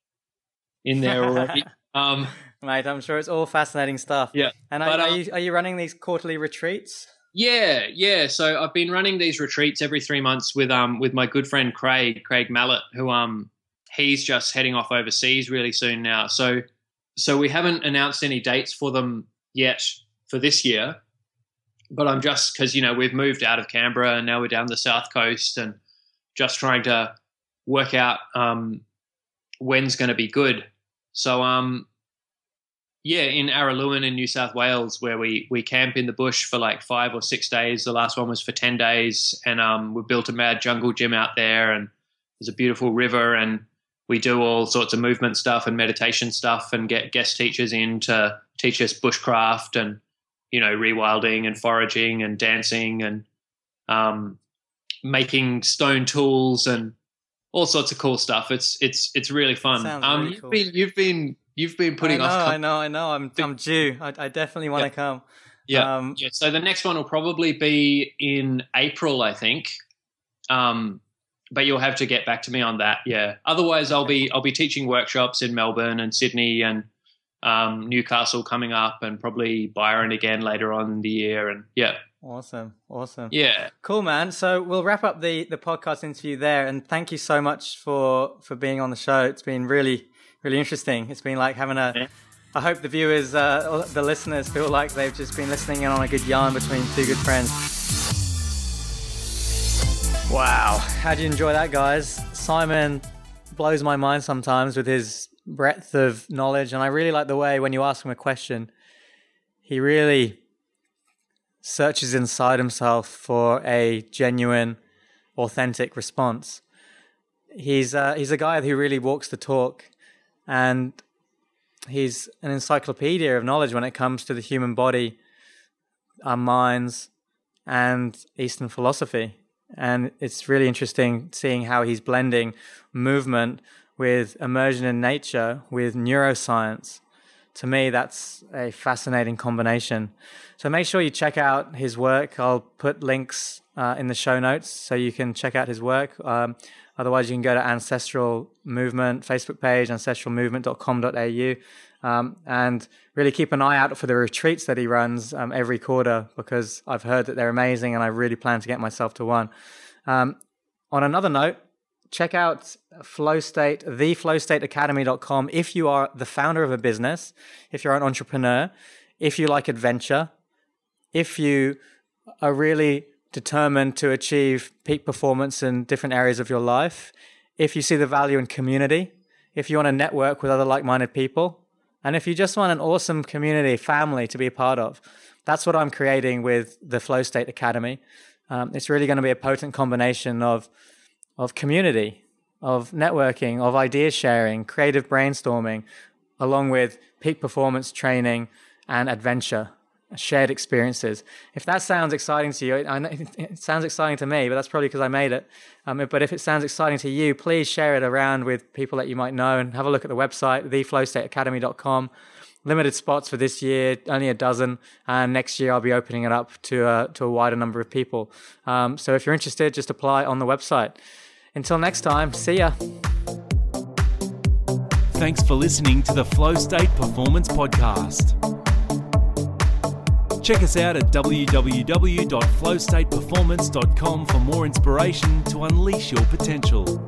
in there already. Um, Mate, I'm sure it's all fascinating stuff. Yeah. And but, are, um, are, you, are you running these quarterly retreats? Yeah, yeah. So I've been running these retreats every three months with um with my good friend Craig, Craig Mallett, who um he's just heading off overseas really soon now. So so we haven't announced any dates for them yet for this year, but I'm just because, you know, we've moved out of Canberra and now we're down the south coast and just trying to work out um, when's going to be good. So, um, yeah, in Araluen in New South Wales, where we we camp in the bush for like five or six days. The last one was for ten days, and um, we built a mad jungle gym out there, and there's a beautiful river, and we do all sorts of movement stuff and meditation stuff, and get guest teachers in to teach us bushcraft and you know rewilding and foraging and dancing and um, making stone tools and all sorts of cool stuff. It's it's it's really fun. Sounds um, really you've cool. been you've been you've been putting I know, off. I know, I know. I'm I'm due. I, I definitely want to yeah. come. Yeah. Um, yeah. So the next one will probably be in April, I think. Um, but you'll have to get back to me on that. Yeah. Otherwise, I'll be I'll be teaching workshops in Melbourne and Sydney and um, Newcastle coming up, and probably Byron again later on in the year. And yeah. Awesome. Awesome. Yeah. Cool, man. So we'll wrap up the, the podcast interview there. And thank you so much for, for being on the show. It's been really, really interesting. It's been like having a, yeah. I hope the viewers, uh, the listeners feel like they've just been listening in on a good yarn between two good friends. Wow. How'd you enjoy that, guys? Simon blows my mind sometimes with his breadth of knowledge. And I really like the way when you ask him a question, he really searches inside himself for a genuine, authentic response. He's uh, he's a guy who really walks the talk, and he's an encyclopedia of knowledge when it comes to the human body, our minds, and Eastern philosophy. And it's really interesting seeing how he's blending movement with immersion in nature, with neuroscience. To me, that's a fascinating combination. So make sure you check out his work. I'll put links uh, in the show notes so you can check out his work. Um, otherwise, you can go to Ancestral Movement Facebook page, ancestral movement dot com dot a u, um, and really keep an eye out for the retreats that he runs um, every quarter, because I've heard that they're amazing and I really plan to get myself to one. Um, on another note, check out Flow State, the flow state academy dot com, if you are the founder of a business, if you're an entrepreneur, if you like adventure, if you are really determined to achieve peak performance in different areas of your life, if you see the value in community, if you want to network with other like-minded people, and if you just want an awesome community, family to be a part of. That's what I'm creating with the Flow State Academy. Um, it's really going to be a potent combination of of community, of networking, of idea sharing, creative brainstorming, along with peak performance training and adventure, shared experiences. If that sounds exciting to you, it, it sounds exciting to me, but that's probably because I made it. Um, but if it sounds exciting to you, please share it around with people that you might know, and have a look at the website, the flow state academy dot com. Limited spots for this year, only a dozen, and next year I'll be opening it up to a, to a wider number of people. Um, so if you're interested, just apply on the website. Until next time, see ya. Thanks for listening to the Flow State Performance Podcast. Check us out at w w w dot flow state performance dot com for more inspiration to unleash your potential.